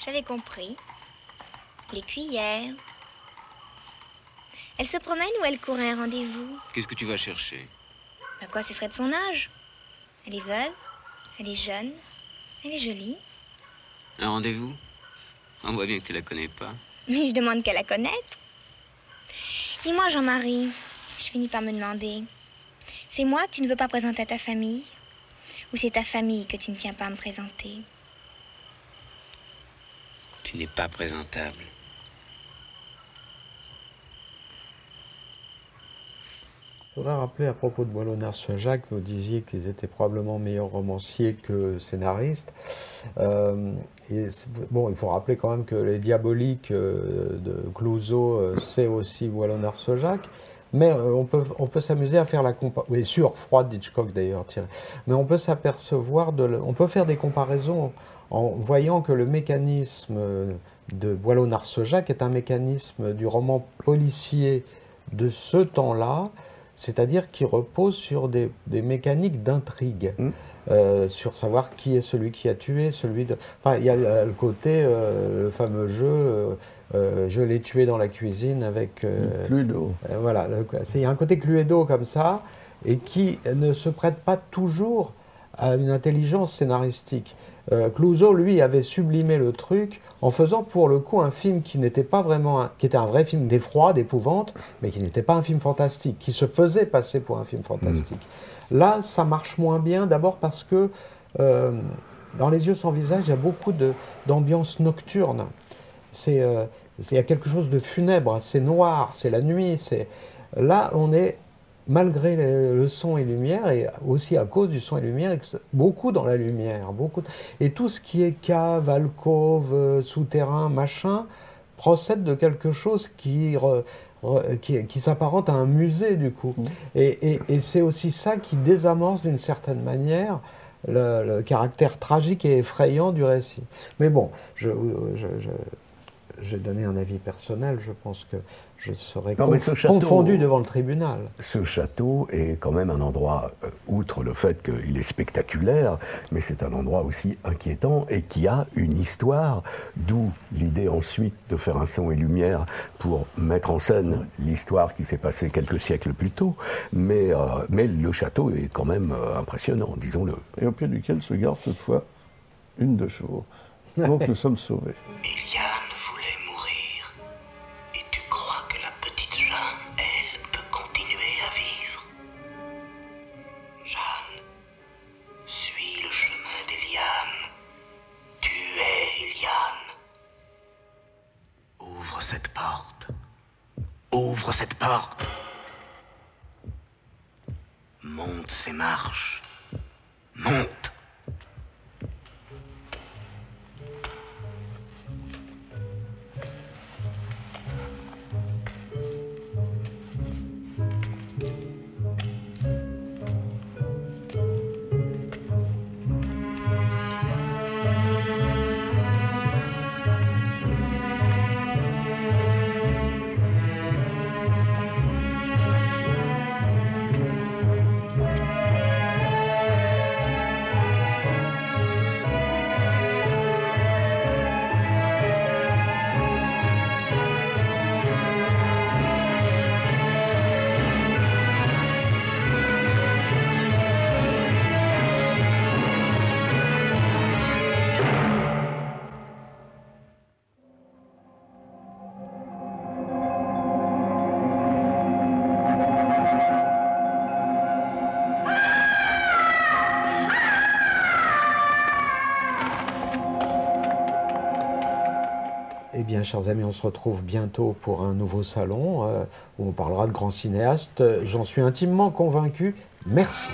J'avais compris. Les cuillères. Elle se promène ou elle court à un rendez-vous? Qu'est-ce que tu vas chercher? Ben quoi, ce serait de son âge. Elle est veuve, elle est jeune, elle est jolie. Un rendez-vous? On voit bien que tu la connais pas. Mais je demande qu'à la connaître. Dis-moi, Jean-Marie, je finis par me demander. C'est moi que tu ne veux pas présenter à ta famille? Ou c'est ta famille que tu ne tiens pas à me présenter? Tu n'es pas présentable. Il faudra rappeler à propos de Boileau et Narcejac, vous disiez qu'ils étaient probablement meilleurs romanciers que scénaristes. Bon, il faut rappeler quand même que Les Diaboliques de Clouseau, c'est aussi Boileau et Narcejac. Mais on peut s'amuser à faire la comparaison. Oui, sur Froide d'Hitchcock d'ailleurs, mais on peut s'apercevoir, on peut faire des comparaisons en voyant que le mécanisme de Boileau-Narcejac est un mécanisme du roman policier de ce temps-là, c'est-à-dire qui repose sur des mécaniques d'intrigue, sur savoir qui est celui qui a tué, Enfin, il y a le côté, le fameux jeu... je l'ai tué dans la cuisine avec... Cluedo. Voilà, il y a un côté Cluedo comme ça, et qui ne se prête pas toujours à une intelligence scénaristique. Clouseau, lui, avait sublimé le truc en faisant pour le coup un film qui n'était pas vraiment, qui était un vrai film d'effroi, d'épouvante, mais qui n'était pas un film fantastique, qui se faisait passer pour un film fantastique. Mmh. Là, ça marche moins bien, d'abord parce que dans Les Yeux sans visage, il y a beaucoup d'ambiance nocturne. Il y a quelque chose de funèbre, c'est noir, c'est la nuit, c'est... Là, on est, malgré le son et lumière, et aussi à cause du son et lumière, beaucoup dans la lumière, beaucoup... Et tout ce qui est cave, alcôve, souterrain, machin, procède de quelque chose qui s'apparente à un musée, du coup. Mmh. Et c'est aussi ça qui désamorce, d'une certaine manière, le caractère tragique et effrayant du récit. Mais bon, j'ai donné un avis personnel, je pense que je serais confondu devant le tribunal. Ce château est quand même un endroit, outre le fait qu'il est spectaculaire, mais c'est un endroit aussi inquiétant et qui a une histoire, d'où l'idée ensuite de faire un son et lumière pour mettre en scène l'histoire qui s'est passée quelques siècles plus tôt. Mais le château est quand même impressionnant, disons-le. Et au pied duquel se garde toutefois une de chevaux. Donc nous sommes sauvés. Ouvre cette porte. Monte ces marches. Monte. Bien, chers amis, on se retrouve bientôt pour un nouveau salon où on parlera de grands cinéastes. J'en suis intimement convaincu. Merci.